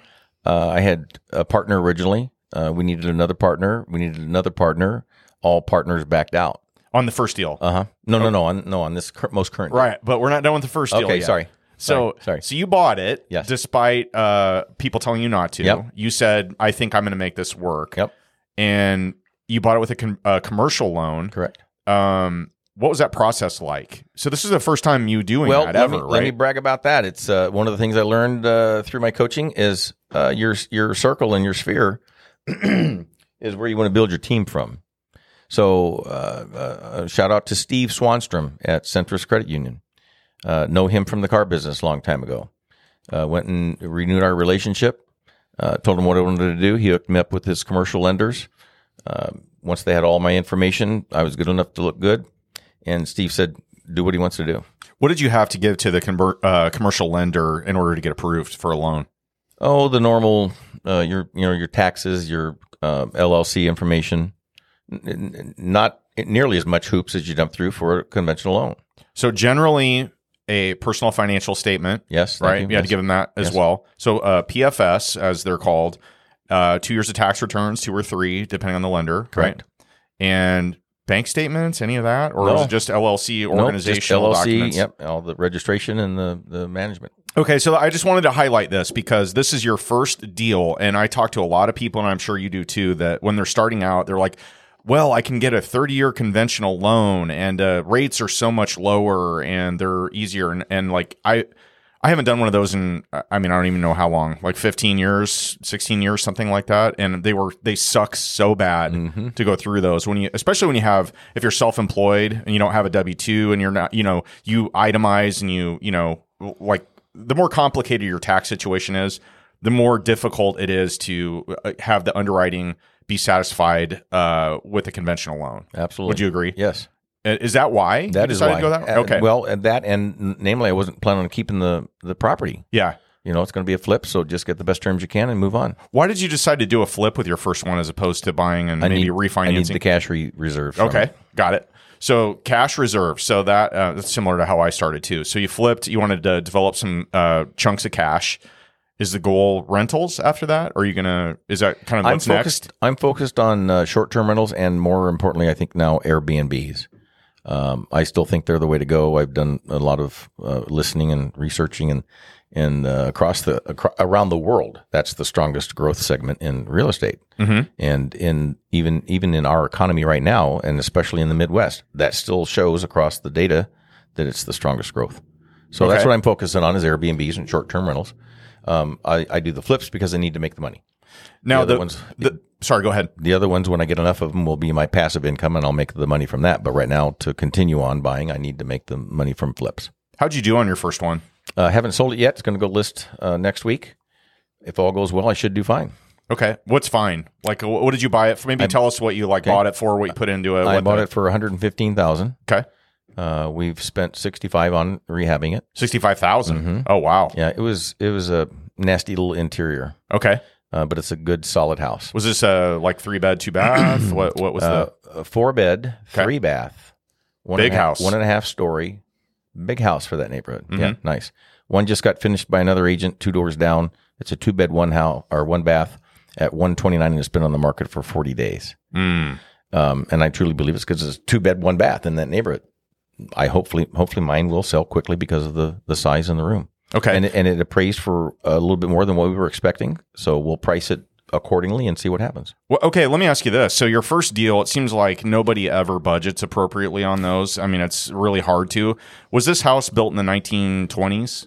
I had a partner originally. We needed another partner. All partners backed out. On the first deal? Uh-huh. No, on this most current deal. Right, but we're not done with the first deal yet. Sorry. So you bought it, yes, despite people telling you not to. Yep. You said, I think I'm going to make this work. Yep. And you bought it with a commercial loan. Correct. What was that process like? So this is the first time you doing that ever, right? Let me brag about that. It's one of the things I learned through my coaching is your circle and your sphere is where you want to build your team from. So shout out to Steve Swanstrom at Centris Credit Union. Know him from the car business a long time ago. Went and renewed our relationship. Told him what I wanted to do. He hooked me up with his commercial lenders. Once they had all my information, I was good enough to look good. And Steve said, do what he wants to do. What did you have to give to the commercial lender in order to get approved for a loan? Oh, the normal, your taxes, your LLC information. Not nearly as much hoops as you dump through for a conventional loan. So generally, a personal financial statement. Yes. Right. You had to give them that as well. So PFS, as they're called, 2 years of tax returns, 2 or 3, depending on the lender. Correct. Right? And bank statements, any of that? Or is it just LLC organizational just LLC, documents? Yep. All the registration and the management. Okay, so I just wanted to highlight this because this is your first deal, and I talk to a lot of people, and I'm sure you do too, that when they're starting out, they're like, well, I can get a 30-year conventional loan, and rates are so much lower, and they're easier. And like I haven't done one of those in, I mean, I don't even know how long, like 15 years, 16 years, something like that. And they suck so bad to go through those especially when you have, if you're self-employed and you don't have a W-2 and you're not, you itemize and like the more complicated your tax situation is, the more difficult it is to have the underwriting be satisfied with a conventional loan. Absolutely. Would you agree? Yes. Is that why you decided to go that way? Okay. Well, namely, I wasn't planning on keeping the property. Yeah. It's going to be a flip, so just get the best terms you can and move on. Why did you decide to do a flip with your first one as opposed to buying and maybe refinancing? I need the cash reserve. Okay. Got it. So cash reserve. So that's similar to how I started too. So you flipped. You wanted to develop some chunks of cash. Is the goal rentals after that? Or are you going to – is that kind of what's next? I'm focused on short-term rentals and, more importantly, I think now Airbnbs. I still think they're the way to go. I've done a lot of listening and researching and around the world. That's the strongest growth segment in real estate. Mm-hmm. And even in our economy right now, and especially in the Midwest, that still shows across the data that it's the strongest growth. So that's what I'm focusing on is Airbnbs and short-term rentals. I do the flips because I need to make the money. Now sorry, go ahead. The other ones, when I get enough of them, will be my passive income, and I'll make the money from that. But right now, to continue on buying, I need to make the money from flips. How'd you do on your first one? Haven't sold it yet. It's going to go list next week. If all goes well, I should do fine. Okay, what's fine? Like, what did you buy it for? Maybe tell us what you bought it for, what you put into it. I bought it for $115,000. Okay. We've spent $65,000 on rehabbing it. $65,000. Mm-hmm. Oh wow! Yeah, it was a nasty little interior. Okay, but it's a good solid house. Was this like 3-bed, 2-bath? What was the 4-bed, 3-bath, house, 1.5-story, big house for that neighborhood? Mm-hmm. Yeah, nice. One just got finished by another agent 2 doors down. It's a 2-bed, 1-bath at $129,000, and it's been on the market for 40 days. Mm. And I truly believe it's because it's 2-bed, 1-bath in that neighborhood. I hopefully mine will sell quickly because of the size in the room. Okay. And it appraised for a little bit more than what we were expecting. So we'll price it accordingly and see what happens. Well, okay. Let me ask you this. So your first deal, it seems like nobody ever budgets appropriately on those. I mean, it's really hard to. Was this house built in the 1920s?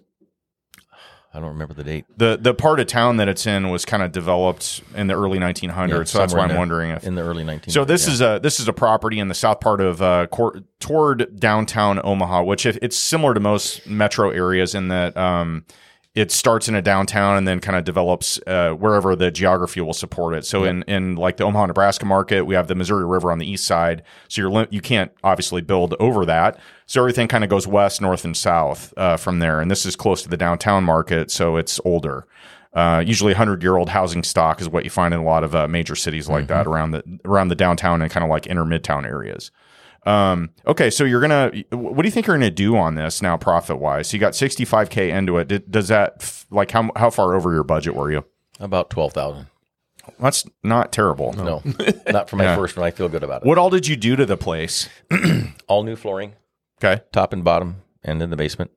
I don't remember the date. The part of town that it's in was kind of developed in the early 1900s, so that's why I'm wondering if in the early 1900s. So this is a property in the south part of toward downtown Omaha, which it's similar to most metro areas in that it starts in a downtown and then kind of develops wherever the geography will support it. So in like the Omaha, Nebraska market, we have the Missouri River on the east side. So you can't obviously build over that. So everything kind of goes west, north, and south from there. And this is close to the downtown market, so it's older. Usually 100-year-old housing stock is what you find in a lot of major cities like that around the downtown and kind of like inner midtown areas. Okay, so what do you think you're gonna do on this now, profit wise? So you got $65,000 into it. Does that, like, how far over your budget were you? About $12,000. That's not terrible. No, not for my first one. I feel good about it. What all did you do to the place? All new flooring. Okay, top and bottom, and in the basement,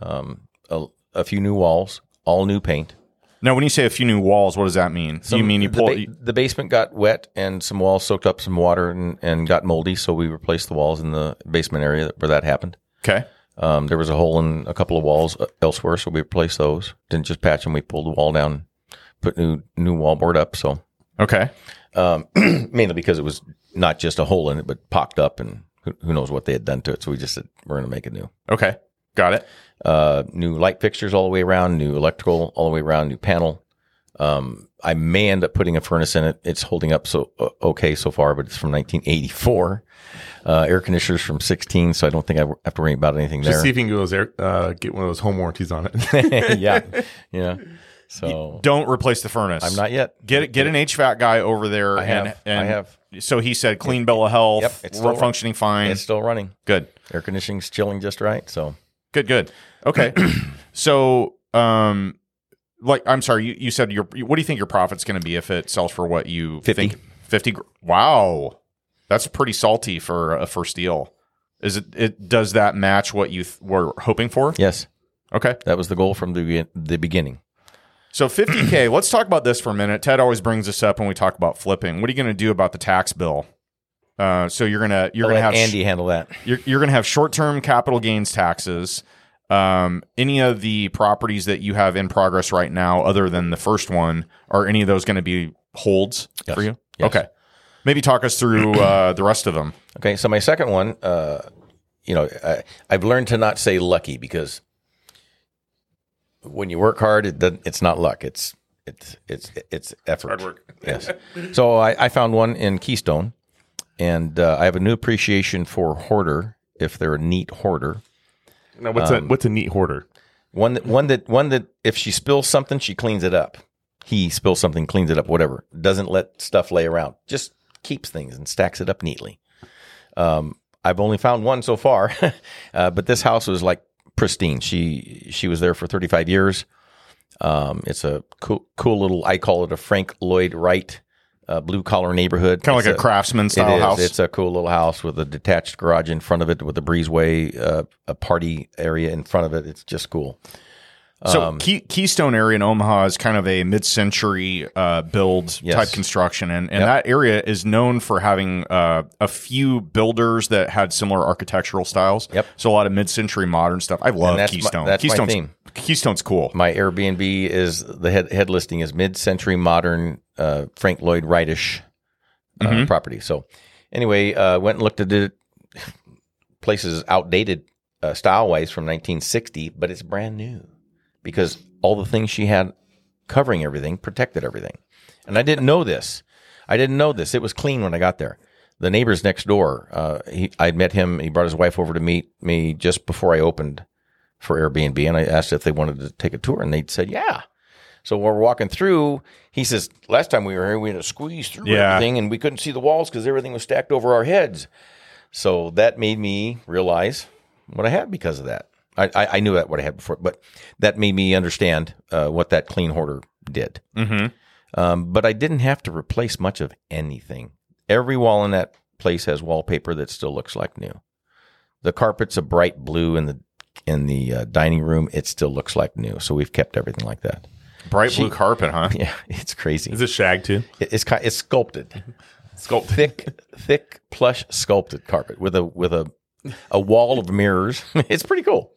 a few new walls, all new paint. Now, when you say a few new walls, what does that mean? You mean you the basement got wet and some walls soaked up some water and got moldy, so we replaced the walls in the basement area where that happened. Okay. There was a hole in a couple of walls elsewhere, so we replaced those. Didn't just patch them. We pulled the wall down, put new wallboard up. So okay. Mainly because it was not just a hole in it, but popped up, and who knows what they had done to it. So we just said, we're going to make it new. Okay. Got it. New light fixtures all the way around, new electrical all the way around, new panel. I may end up putting a furnace in it. It's holding up so okay so far, but it's from 1984. Air conditioners from 2016, so I don't think I have to worry about anything there. Just see if you can get one of those home warranties on it. Yeah. So you don't replace the furnace. I'm not yet. Get an HVAC guy over there. I have. So he said clean bill of health. Yep, it's still functioning fine. It's still running. Good. Air conditioning's chilling just right. So Good, good. Okay. So, like, I'm sorry, you said your, what do you think your profit's going to be if it sells for what you 50. Think? 50. Wow. That's pretty salty for a first deal. Is it, does that match what you were hoping for? Yes. Okay. That was the goal from the beginning. So 50K, let's talk about this for a minute. Ted always brings this up when we talk about flipping. What are you going to do about the tax bill? So you're gonna have Andy handle that. You're gonna have short-term capital gains taxes. Any of the properties that you have in progress right now, other than the first one, are any of those going to be holds for you? Yes. Okay, maybe talk us through the rest of them. Okay, so my second one, I've learned to not say lucky, because when you work hard, it's not luck. It's effort. Hard work. Yes. So I found one in Keystone. And I have a new appreciation for hoarder, if they're a neat hoarder. Now, what's a neat hoarder? One that if she spills something, she cleans it up. He spills something, cleans it up, whatever. Doesn't let stuff lay around. Just keeps things and stacks it up neatly. I've only found one so far, but this house was like pristine. She was there for 35 years. It's a cool little, I call it a Frank Lloyd Wright blue-collar neighborhood. Kind of like a craftsman-style house. It's a cool little house with a detached garage in front of it, with a breezeway, a party area in front of it. It's just cool. So Keystone area in Omaha is kind of a mid-century build type construction, and that area is known for having a few builders that had similar architectural styles. Yep. So a lot of mid-century modern stuff. I love Keystone. That's my theme. Keystone's cool. My Airbnb is, the head listing is mid-century modern Frank Lloyd Wright-ish property. So anyway, went and looked at it. Places outdated style-wise from 1960, but it's brand new, because all the things she had covering everything protected everything. And I didn't know this. It was clean when I got there. The neighbors next door, I met him. He brought his wife over to meet me just before I opened for Airbnb. And I asked if they wanted to take a tour, and they said, yeah. So while we're walking through, he says, last time we were here, we had to squeeze through everything, and we couldn't see the walls because everything was stacked over our heads. So that made me realize what I had because of that. I knew that what I had before, but that made me understand what that clean hoarder did. Mm-hmm. But I didn't have to replace much of anything. Every wall in that place has wallpaper that still looks like new. The carpet's a bright blue in the dining room. It still looks like new. So we've kept everything like that. Bright blue carpet, huh? Yeah, it's crazy. Is it shag too? It's sculpted. Sculpted, thick plush sculpted carpet with a wall of mirrors. It's pretty cool.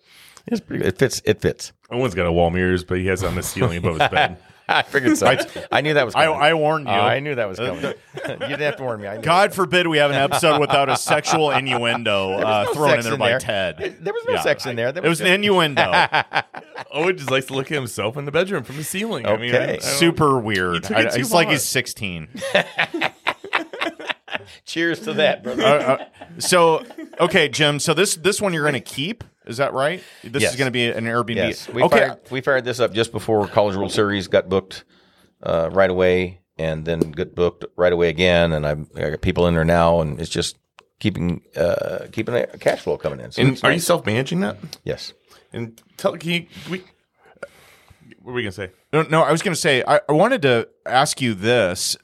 It's pretty. It fits. Owen's got a wall of mirrors, but he has it on the ceiling above his bed. I figured so. I knew that was coming. I warned you. I knew that was coming. You didn't have to warn me. God forbid we have an episode without a sexual innuendo thrown in there by Ted. There was no sex in there. It was an innuendo. Owen just likes to look at himself in the bedroom from the ceiling. Okay. I mean, super weird. It's like he's 16. Cheers to that, brother. So, okay, Jim. So this one you're going to keep. Is that right? This is going to be an Airbnb. Yes. We fired this up just before College World Series, got booked right away, and then got booked right away again. And I got people in there now, and it's just keeping a cash flow coming in. So are you self-managing that? Yes. And what were we going to say? No, I was going to say, I wanted to ask you this.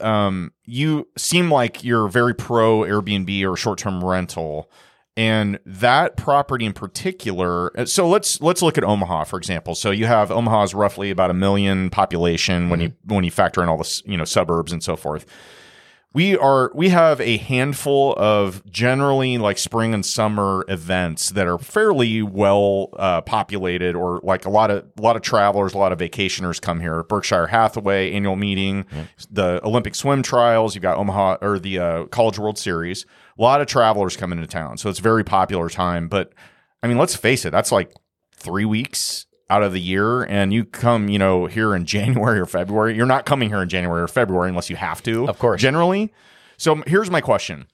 You seem like you're very pro Airbnb or short-term rental, and that property in particular. So let's look at Omaha, for example. So you have Omaha's roughly about 1 million population when you factor in all the suburbs and so forth. We have a handful of generally like spring and summer events that are fairly well populated, or like a lot of travelers, a lot of vacationers come here. Berkshire Hathaway annual meeting, the Olympic swim trials. You've got Omaha or the College World Series. A lot of travelers come into town, so it's a very popular time. But I mean, let's face it, that's like 3 weeks out of the year, and you come, here in January or February. You're not coming here in January or February unless you have to, of course. Generally, so here's my question: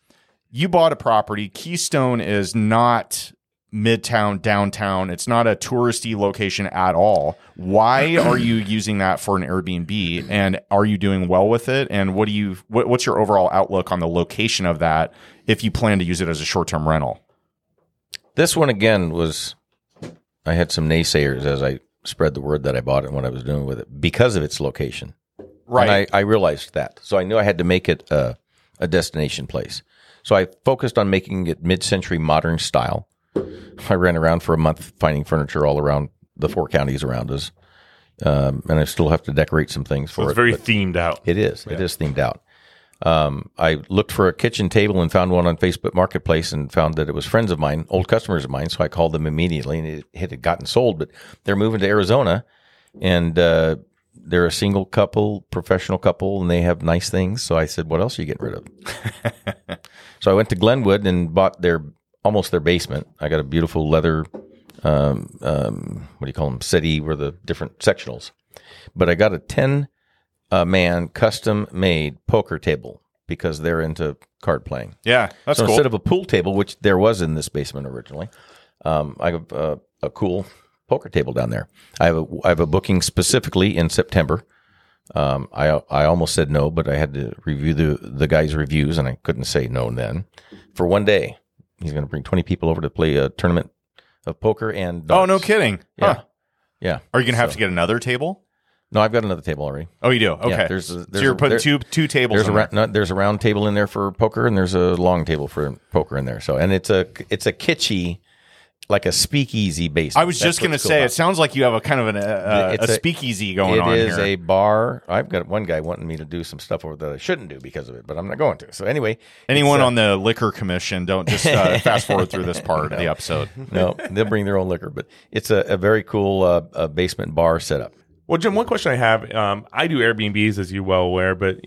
you bought a property. Keystone is not midtown downtown. It's not a touristy location at all. Why are you using that for an Airbnb? And are you doing well with it? And what's your overall outlook on the location of that if you plan to use it as a short-term rental? This one again was I had some naysayers as I spread the word that I bought it and what I was doing with it because of its location. Right. And I realized that. So I knew I had to make it a destination place. So I focused on making it mid-century modern style. I ran around for a month finding furniture all around the four counties around us. And I still have to decorate some things for it. It's very themed out. It is. Yeah. It is themed out. I looked for a kitchen table and found one on Facebook Marketplace and found that it was friends of mine, old customers of mine. So I called them immediately, and it had gotten sold. But they're moving to Arizona, and they're a single couple, professional couple, and they have nice things. So I said, what else are you getting rid of? So I went to Glenwood and bought almost their basement. I got a beautiful leather, what do you call them, settee, were the different sectionals. But I got a 10-man custom-made poker table because they're into card playing. Yeah, that's cool. So instead of a pool table, which there was in this basement originally, I have a cool poker table down there. I have a booking specifically in September. I almost said no, but I had to review the guy's reviews, and I couldn't say no then. For one day, he's going to bring 20 people over to play a tournament of poker and darts. Oh, no kidding. Yeah. Huh. Yeah. Are you going to have to get another table? No, I've got another table already. Oh, you do? Okay. Yeah, so you're putting two tables. There's a round table in there for poker, and there's a long table for poker in there. So, and it's a kitschy, like a speakeasy basement. I was just going to say, it sounds like you have a kind of a speakeasy going on here. It is a bar. I've got one guy wanting me to do some stuff over that I shouldn't do because of it, but I'm not going to. So anyway. Anyone on the liquor commission, don't just fast forward through this part of the episode. No, they'll bring their own liquor, but it's a very cool basement bar setup. Well, Jim, one question I have, I do Airbnbs, as you're well aware, but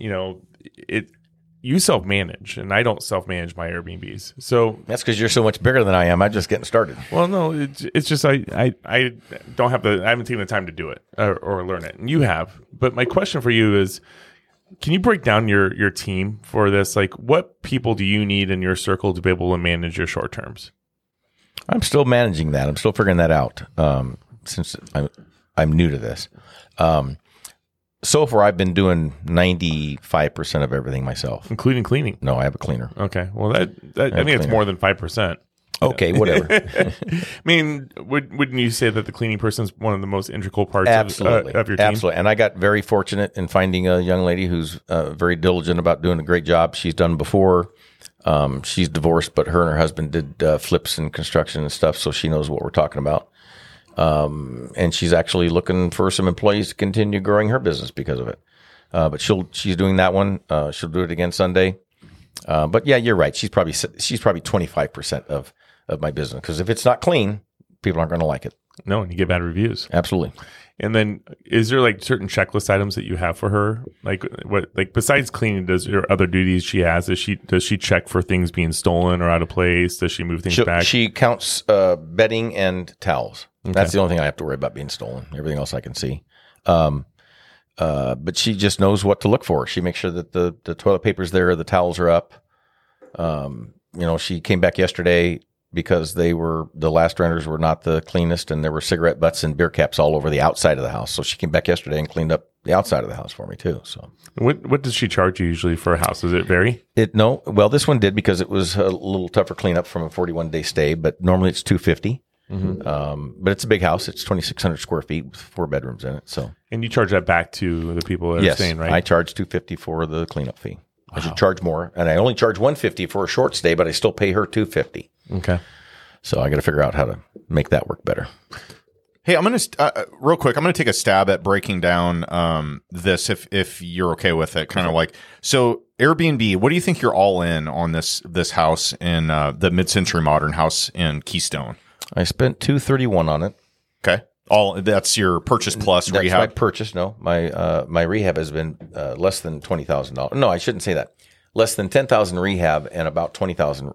you self-manage, and I don't self-manage my Airbnbs. So that's because you're so much bigger than I am. I'm just getting started. Well, no, it's just I don't have I haven't taken the time to do it or learn it, and you have. But my question for you is, can you break down your team for this? Like, what people do you need in your circle to be able to manage your short terms? I'm still managing that. I'm still figuring that out since I'm new to this. So far, I've been doing 95% of everything myself. Including cleaning? No, I have a cleaner. Okay. Well, I think it's more than 5%. Okay, whatever. I mean, wouldn't you say that the cleaning person is one of the most integral parts of your team? Absolutely. And I got very fortunate in finding a young lady who's very diligent about doing a great job. She's done before. She's divorced, but her and her husband did flips and construction and stuff, so she knows what we're talking about. And she's actually looking for some employees to continue growing her business because of it. But she's doing that one. She'll do it again Sunday. But yeah, you're right. She's probably 25% of my business, because if it's not clean, people aren't going to like it. No, and you get bad reviews. Absolutely. And then, is there like certain checklist items that you have for her? Like what? Like besides cleaning, does her other duties she has? Does she check for things being stolen or out of place? Does she move things back? She counts bedding and towels. Okay. That's the only thing I have to worry about being stolen. Everything else I can see. But she just knows what to look for. She makes sure that the toilet paper's there, the towels are up. She came back yesterday because the last renters were not the cleanest, and there were cigarette butts and beer caps all over the outside of the house. So she came back yesterday and cleaned up the outside of the house for me too. So what does she charge you usually for a house? Does it vary? No. Well, this one did because it was a little tougher cleanup from a 41-day stay, but normally it's $250. Mm-hmm. But it's a big house. It's 2,600 square feet with 4 bedrooms in it. So, and you charge that back to the people that are staying, right? I charge $250 for the cleanup fee. Wow. I should charge more, and I only charge $150 for a short stay, but I still pay her $250. Okay, so I got to figure out how to make that work better. Hey, I'm gonna real quick. I'm gonna take a stab at breaking down this, if you're okay with it. Kind of like, so Airbnb. What do you think you're all in on this house in the mid-century modern house in Keystone? I spent $231 on it. Okay, that's your purchase plus rehab. That's my purchase. No, my rehab has been less than $20,000. No, I shouldn't say that. Less than 10,000 rehab and about 20,000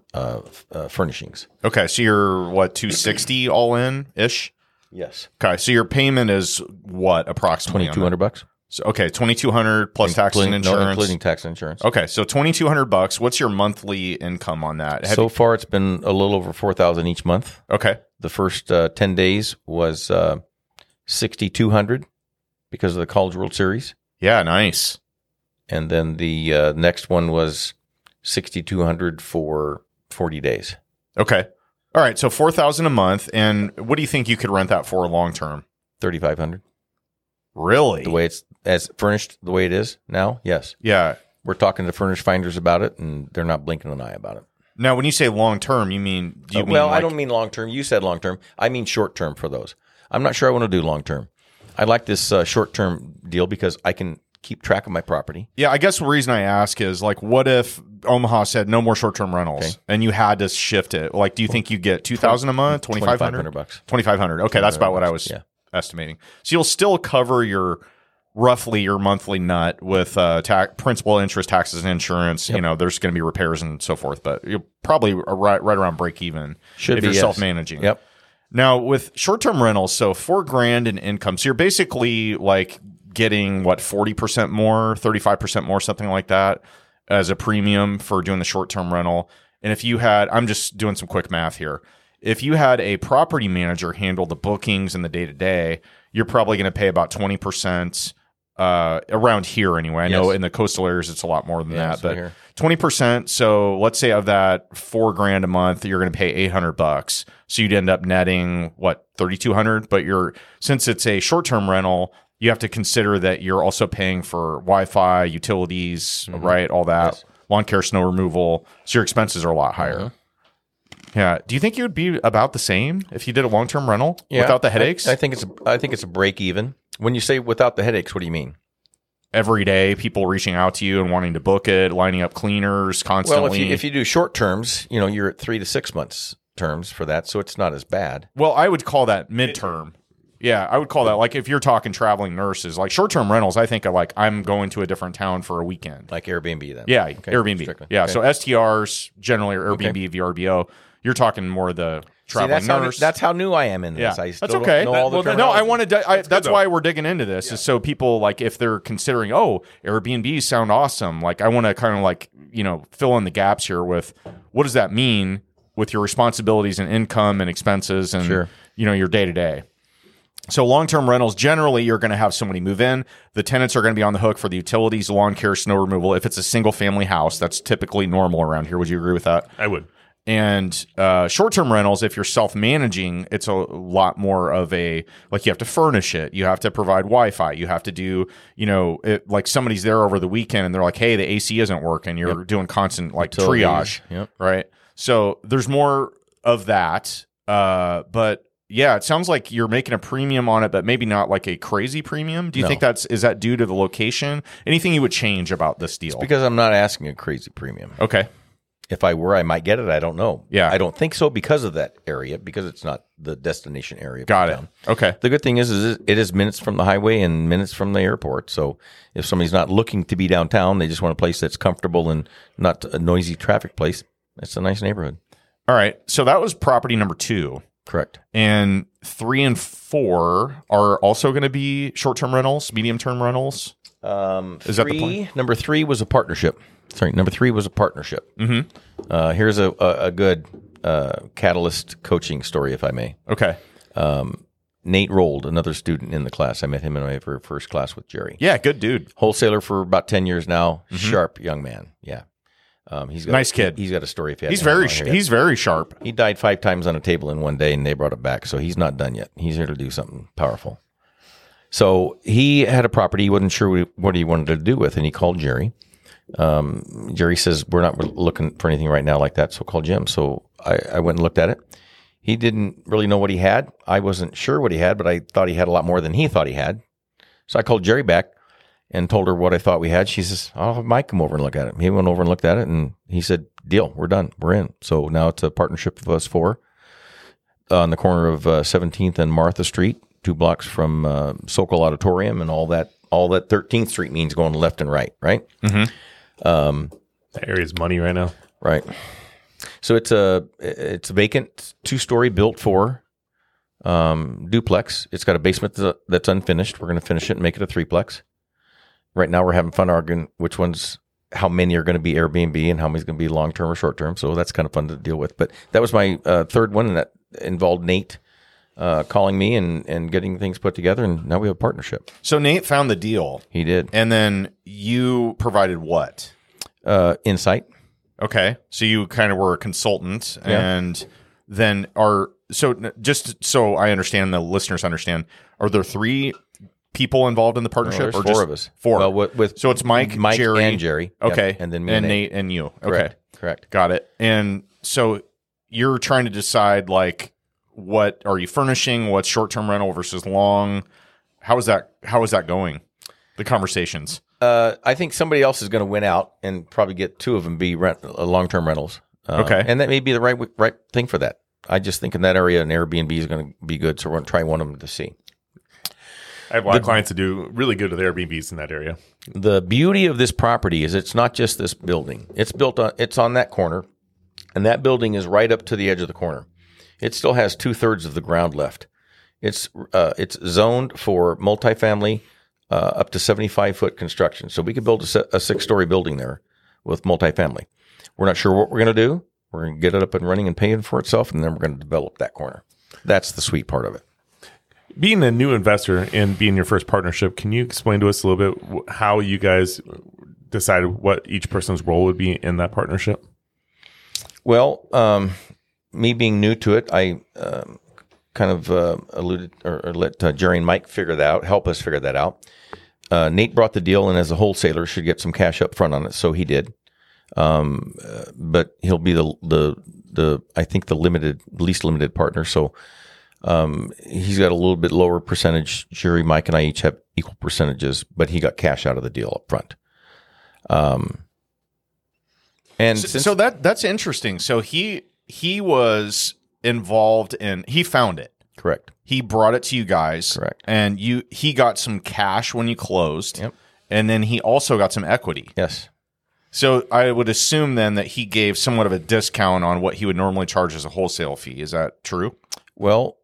furnishings. Okay, so you're what, 260 all in ish? Yes. Okay, so your payment is what approximately? $2,200. So, okay, $2,200 plus tax and insurance, including tax and insurance. Okay, so $2,200. What's your monthly income on that? So far, it's been a little over $4,000 each month. Okay, the first 10 days was $6,200 because of the College World Series. Yeah, nice. And then the next one was $6,200 for 40 days. Okay. All right, so $4,000 a month, and what do you think you could rent that for long term? $3,500. Really? The way it's as furnished, the way it is now, yes. Yeah. We're talking to furnished finders about it, and they're not blinking an eye about it. Now, when you say long term, you mean? Do you mean I don't mean long term. You said long term. I mean short term for those. I'm not sure I want to do long term. I like this short term deal because I can keep track of my property. Yeah, I guess the reason I ask is, like, what if Omaha said no more short term rentals, okay, and you had to shift it? Like, do you think you get $2,000 a month, $2,500? $2,500. Okay, that's about what I was estimating. So you'll still cover your roughly your monthly nut with principal, interest, taxes, and insurance. Yep. You know, there's going to be repairs and so forth, but you're probably right around break even if you're self-managing. Yep. Now, with short-term rentals, so $4,000 in income. So you're basically like getting, what, 40% more, 35% more, something like that as a premium for doing the short-term rental. And if you had – I'm just doing some quick math here. If you had a property manager handle the bookings and the day-to-day, you're probably going to pay about 20% around here anyway. I know in the coastal areas it's a lot more than that, but right 20%. So let's say of that $4,000 a month, you're going to pay $800. So you'd end up netting what, $3,200. But since it's a short-term rental, you have to consider that you're also paying for Wi-Fi, utilities, mm-hmm, right? All that, lawn care, snow removal. So your expenses are a lot higher. Mm-hmm. Yeah. Do you think you would be about the same if you did a long-term rental without the headaches? I think it's a break even. When you say without the headaches, what do you mean? Every day, people reaching out to you and wanting to book it, lining up cleaners constantly. Well, if you do short terms, you know, you're at 3 to 6 months terms for that, so it's not as bad. Well, I would call that midterm. Yeah, I would call that, like, if you're talking traveling nurses, like short-term rentals, I think of like I'm going to a different town for a weekend. Like Airbnb then. Yeah, okay. Airbnb. Strictly. Yeah, okay. So STRs generally are Airbnb, VRBO. You're talking more the traveling nurse. That's how new I am in this. Yeah. I still don't know all the terminology. That's why we're digging into this is so people, like, if they're considering, oh, Airbnbs sound awesome. Like, I want to kind of, like, you know, fill in the gaps here with what does that mean with your responsibilities and income and expenses and, you know, your day-to-day. So long-term rentals, generally, you're going to have somebody move in. The tenants are going to be on the hook for the utilities, lawn care, snow removal. If it's a single-family house, that's typically normal around here. Would you agree with that? I would. And short-term rentals, if you're self-managing, it's a lot more of a, like, you have to furnish it. You have to provide Wi-Fi. You have to do, you know, like somebody's there over the weekend and they're like, hey, the AC isn't working. You're doing constant, like, triage, right? So there's more of that. But, yeah, it sounds like you're making a premium on it, but maybe not like a crazy premium. Do you think is that due to the location? Anything you would change about this deal? It's because I'm not asking a crazy premium. Okay. If I were, I might get it. I don't know. Yeah. I don't think so because of that area, because it's not the destination area. Got it. Okay. The good thing is it is minutes from the highway and minutes from the airport. So if somebody's not looking to be downtown, they just want a place that's comfortable and not a noisy traffic place, it's a nice neighborhood. All right. So that was property number 2. Correct. And 3 and 4 are also going to be short-term rentals, medium-term rentals? Is that the plan? Number 3 was a partnership. Mm-hmm. Here's a good Catalyst coaching story, if I may. Okay. Nate Rold, another student in the class. I met him in my first class with Jeri. Yeah, good dude. Wholesaler for about 10 years now. Mm-hmm. Sharp young man. Yeah. He's got nice kid. He's got a story. He's very sharp. He died 5 times on a table in one day, and they brought it back. So he's not done yet. He's here to do something powerful. So he had a property. He wasn't sure what he wanted to do with, and he called Jeri. Jeri says, we're not looking for anything right now like that, so call Jim. So I went and looked at it. He didn't really know what he had. I wasn't sure what he had, but I thought he had a lot more than he thought he had. So I called Jeri back and told her what I thought we had. She says, I'll have Mike come over and look at it. He went over and looked at it, and he said, deal, we're done, we're in. So now it's a partnership of us 4 on the corner of 17th and Martha Street, 2 blocks from Sokol Auditorium and all that. All that 13th Street means going left and right, right? Mm-hmm. That area's money right now, right? So it's a vacant 2-story built 4 duplex. It's got a basement that's unfinished. We're going to finish it and make it a 3-plex. Right now, we're having fun arguing which ones, how many are going to be Airbnb and how many's going to be long term or short term. So that's kind of fun to deal with. But that was my 3rd one, and that involved Nate calling me and getting things put together, and now we have a partnership. So Nate found the deal. He did. And then you provided what? Insight. Okay. So you kind of were a consultant, and then are – so just so I understand and the listeners understand, are there three people involved in the partnership? Well, or four of us. Four. Well, with so it's Mike Jeri, and Jeri. Okay. Yep. And then me and Nate. And you. Okay. Correct. Got it. And so you're trying to decide, like, what are you furnishing? What's short-term rental versus long? How is that going, the conversations? I think somebody else is going to win out and probably get two of them be long-term rentals. Okay. And that may be the right thing for that. I just think in that area, an Airbnb is going to be good, so we're going to try one of them to see. I have a lot of clients that do really good with Airbnbs in that area. The beauty of this property is it's not just this building. It's built on, it's on that corner, and that building is right up to the edge of the corner. It still has 2/3 of the ground left. It's zoned for multifamily up to 75-foot construction. So we could build a 6-story building there with multifamily. We're not sure what we're going to do. We're going to get it up and running and paying for itself, and then we're going to develop that corner. That's the sweet part of it. Being a new investor and being your first partnership, can you explain to us a little bit how you guys decided what each person's role would be in that partnership? Well, me being new to it, I kind of alluded or let Jeri and Mike figure that out, help us figure that out. Nate brought the deal, and as a wholesaler, should get some cash up front on it, so he did. But he'll be the I think the least limited partner. So he's got a little bit lower percentage. Jeri, Mike, and I each have equal percentages, but he got cash out of the deal up front. And so that's interesting. So he was involved in, he found it. Correct. He brought it to you guys. Correct. And he got some cash when you closed. Yep. And then he also got some equity. Yes. So I would assume then that he gave somewhat of a discount on what he would normally charge as a wholesale fee. Is that true? Well,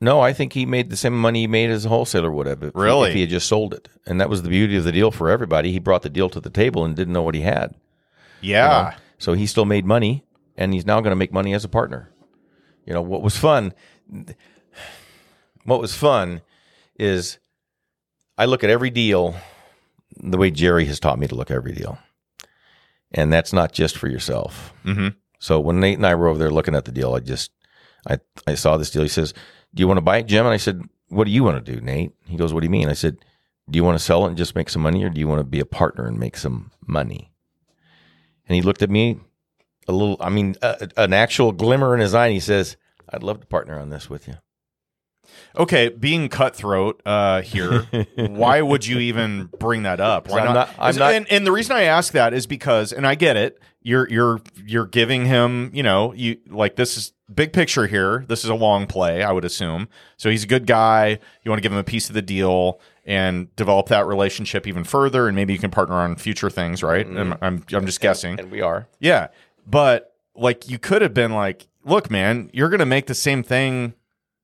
no, I think he made the same money he made as a wholesaler would have if he had just sold it. And that was the beauty of the deal for everybody. He brought the deal to the table and didn't know what he had. Yeah. You know? So he still made money, and he's now going to make money as a partner. You know, what was fun is I look at every deal the way Jeri has taught me to look at every deal. And that's not just for yourself. Mm-hmm. So when Nate and I were over there looking at the deal, I saw this deal. He says, "Do you want to buy it, Jim?" And I said, "What do you want to do, Nate?" He goes, "What do you mean?" I said, "Do you want to sell it and just make some money, or do you want to be a partner and make some money?" And he looked at me an actual glimmer in his eye. And he says, "I'd love to partner on this with you." Okay, being cutthroat here, why would you even bring that up? Why not? And the reason I ask that is because, and I get it, you're giving him, you know, you like, this is big picture here. This is a long play, I would assume. So he's a good guy. You want to give him a piece of the deal and develop that relationship even further, and maybe you can partner on future things, right? Mm-hmm. I'm just guessing, and we are, yeah. But like, you could have been like, "Look, man, you're going to make the same thing.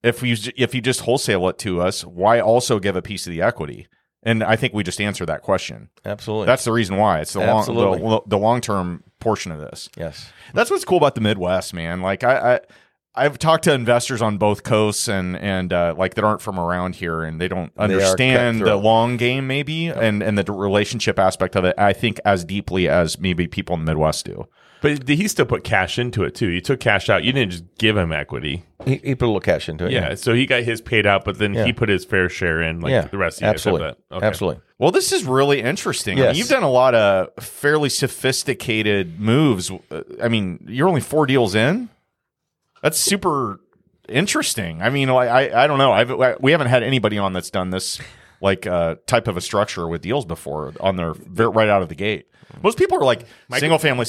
If you just wholesale it to us, why also give a piece of the equity?" And I think we just answered that question. Absolutely. That's the reason why. It's the long-term portion of this. Yes. That's what's cool about the Midwest, man. Like, I've talked to investors on both coasts and like, that aren't from around here, and they don't understand the long game maybe, yep, and the relationship aspect of it, I think, as deeply as maybe people in the Midwest do. But he still put cash into it, too. You took cash out. You didn't just give him equity. He put a little cash into it. Yeah, yeah. So he got his paid out, but then he put his fair share in, like the rest of you. Absolutely. Okay. Absolutely. Well, this is really interesting. Yes. I mean, you've done a lot of fairly sophisticated moves. I mean, you're only 4 deals in? That's super interesting. I mean, like, I don't know. We haven't had anybody on that's done this like type of a structure with deals before on their right out of the gate. Most people are like, single family,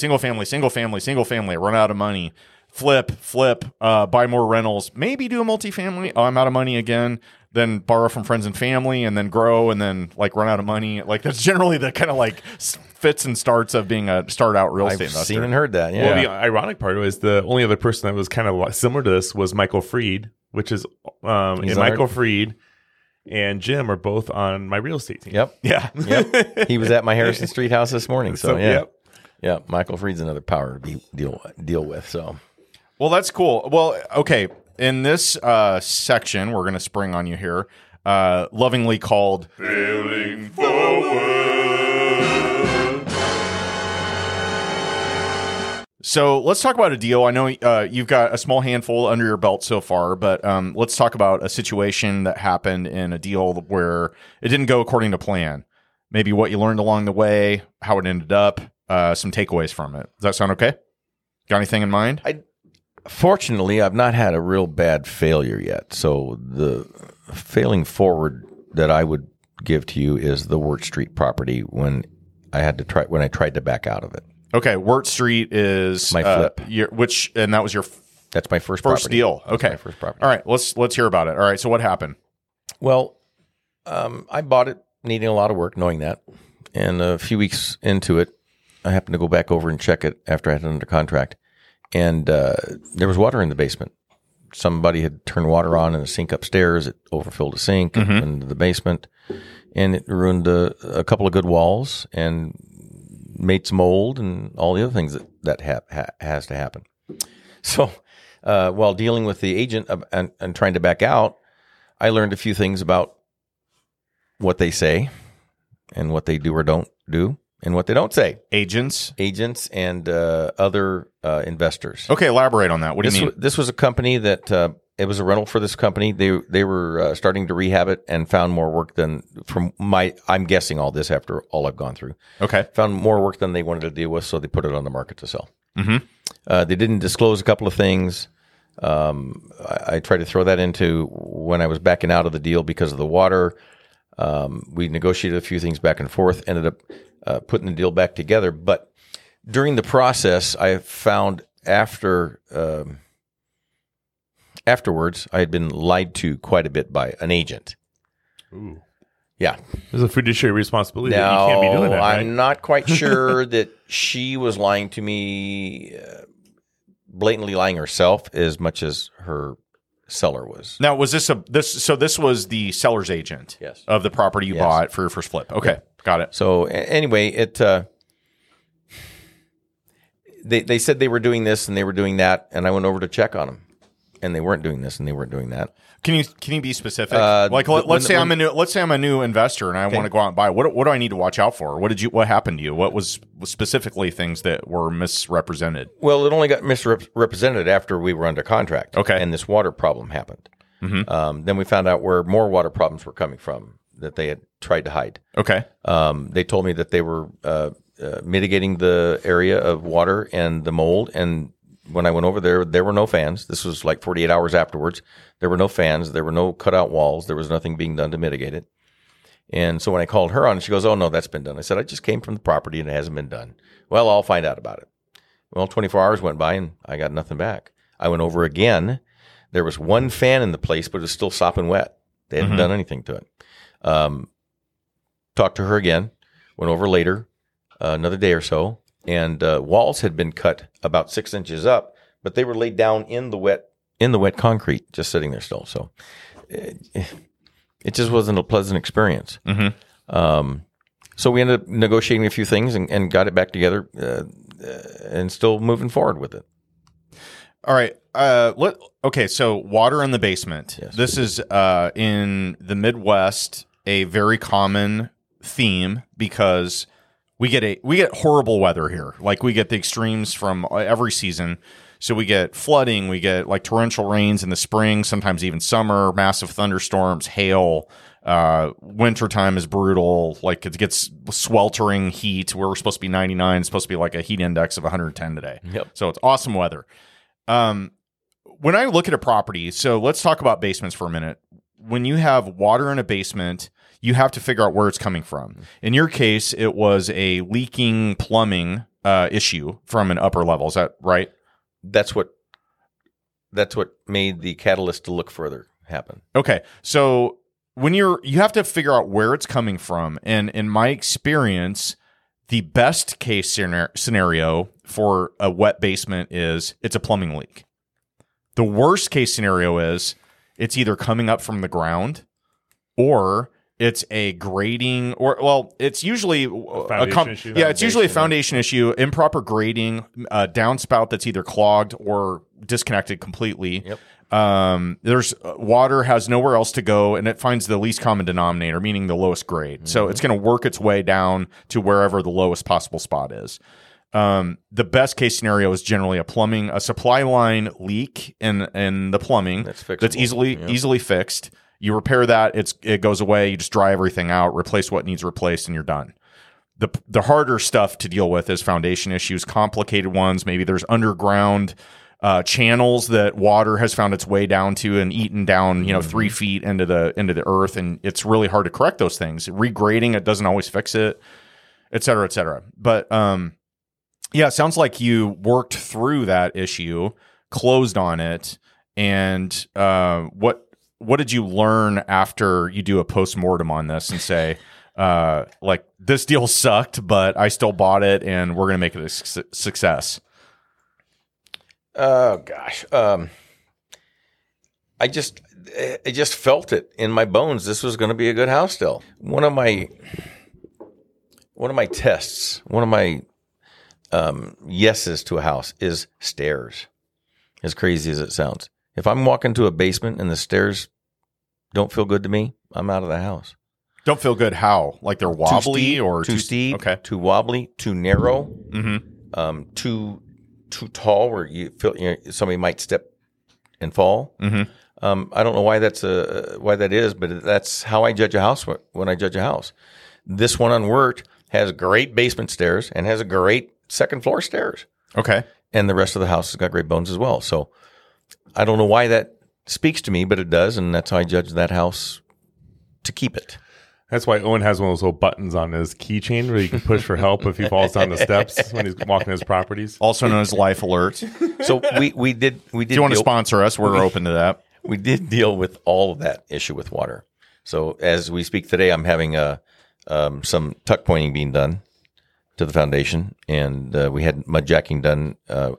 run out of money, flip, buy more rentals, maybe do a multifamily. Oh, I'm out of money again. Then borrow from friends and family, and then grow, and then like run out of money. Like, that's generally the kind of like fits and starts of being a start out real estate investor. I've seen and heard that. Yeah. Well, the ironic part was the only other person that was kind of similar to this was Michael Freed, which is Michael Freed and Jim are both on my real estate team. Yep. Yeah. Yep. He was at my Harrison Street house this morning. So, yeah. Yep. Yeah. Michael Freed's another power to deal with. So, well, that's cool. Well, okay. In this section, we're going to spring on you here, lovingly called Failing Forward. So let's talk about a deal. I know you've got a small handful under your belt so far, but let's talk about a situation that happened in a deal where it didn't go according to plan. Maybe what you learned along the way, how it ended up, some takeaways from it. Does that sound okay? Got anything in mind? Fortunately, I've not had a real bad failure yet. So the failing forward that I would give to you is the Wirt Street property when I tried to back out of it. Okay, Wirt Street is my flip, that's my first property. Deal. Okay, my first property. All right, let's hear about it. All right, so what happened? Well, I bought it needing a lot of work, knowing that, and a few weeks into it, I happened to go back over and check it after I had it under contract, and there was water in the basement. Somebody had turned water on in the sink upstairs. It overfilled the sink mm-hmm. into the basement, and it ruined a couple of good walls and made some mold and all the other things that has to happen. So while dealing with the agent and trying to back out, I learned a few things about what they say and what they do or don't do and what they don't say. Agents and other investors. Okay, elaborate on that. What do you mean? This was a company that it was a rental for this company. They were starting to rehab it and found more work than I'm guessing all this after all I've gone through. Okay. Found more work than they wanted to deal with, so they put it on the market to sell. Mm-hmm. They didn't disclose a couple of things. I tried to throw that into when I was backing out of the deal because of the water. We negotiated a few things back and forth, ended up putting the deal back together. But during the process, I found afterwards, I had been lied to quite a bit by an agent. Ooh. Yeah. There's a fiduciary responsibility that you can't be doing that, right? I'm not quite sure that she was lying to me, blatantly lying herself as much as her seller was. Now, was this was the seller's agent yes. of the property you yes. bought for your first flip. Okay. Yeah. Got it. So anyway, it they said they were doing this and they were doing that, and I went over to check on them. And they weren't doing this, and they weren't doing that. Can you be specific? Let's say I'm a new investor, and I want to go out and buy. What do I need to watch out for? What happened to you? What was specifically things that were misrepresented? Well, it only got misrepresented after we were under contract. Okay, and this water problem happened. Mm-hmm. Then we found out where more water problems were coming from that they had tried to hide. Okay, they told me that they were mitigating the area of water and the mold and. When I went over there, there were no fans. This was like 48 hours afterwards. There were no fans. There were no cutout walls. There was nothing being done to mitigate it. And so when I called her on, she goes, oh, no, that's been done. I said, I just came from the property and it hasn't been done. Well, I'll find out about it. Well, 24 hours went by and I got nothing back. I went over again. There was one fan in the place, but it was still sopping wet. They hadn't done anything to it. Talked to her again. Went over later, another day or so. And walls had been cut about 6 inches up, but they were laid down in the wet concrete, just sitting there still. So it just wasn't a pleasant experience. Mm-hmm. So we ended up negotiating a few things and got it back together and still moving forward with it. All right. Okay, so water in the basement. Yes. This is in the Midwest a very common theme because – We get horrible weather here. Like we get the extremes from every season. So we get flooding, we get like torrential rains in the spring, sometimes even summer, massive thunderstorms, hail. Wintertime is brutal. Like it gets sweltering heat. We're supposed to be 99, it's supposed to be like a heat index of 110 today. Yep. So it's awesome weather. When I look at a property, so let's talk about basements for a minute. When you have water in a basement, you have to figure out where it's coming from. In your case, it was a leaking plumbing issue from an upper level. Is that right? That's what made the catalyst to look further happen. Okay. So when you have to figure out where it's coming from. And in my experience, the best case scenario for a wet basement is it's a plumbing leak. The worst case scenario is it's either coming up from the ground or it's a grading, it's usually a foundation issue. Yeah, it's usually a foundation issue, improper grading, a downspout that's either clogged or disconnected completely. Yep. There's water has nowhere else to go, and it finds the least common denominator, meaning the lowest grade. Mm-hmm. So it's going to work its way down to wherever the lowest possible spot is. The best case scenario is generally a supply line leak in the plumbing that's easily fixed. You repair that, it goes away, you just dry everything out, replace what needs replaced, and you're done. The harder stuff to deal with is foundation issues, complicated ones. Maybe there's underground channels that water has found its way down to and eaten down, 3 feet into the earth, and it's really hard to correct those things. Regrading it doesn't always fix it, et cetera, et cetera. But yeah, it sounds like you worked through that issue, closed on it, and what did you learn after you do a postmortem on this and say, this deal sucked, but I still bought it and we're going to make it a success? Oh gosh. I just felt it in my bones. This was going to be a good house deal. One of my tests, one of my yeses to a house is stairs. As crazy as it sounds. If I'm walking to a basement and the stairs don't feel good to me, I'm out of the house. Don't feel good how? Like they're wobbly too steep, okay. Too wobbly, too narrow, mm-hmm. Too tall where you feel somebody might step and fall. Mm-hmm. I don't know why that is, but that's how I judge a house when I judge a house. This one on Wirt has great basement stairs and has a great second floor stairs. Okay. And the rest of the house has got great bones as well. So I don't know why that speaks to me, but it does, and that's how I judge that house to keep it. That's why Owen has one of those little buttons on his keychain where you can push for help if he falls down the steps when he's walking his properties. Also known as life alerts. So we did. If you want to sponsor us, we're open to that. We did deal with all of that issue with water. So as we speak today, I'm having some tuck pointing being done to the foundation, and we had mud jacking done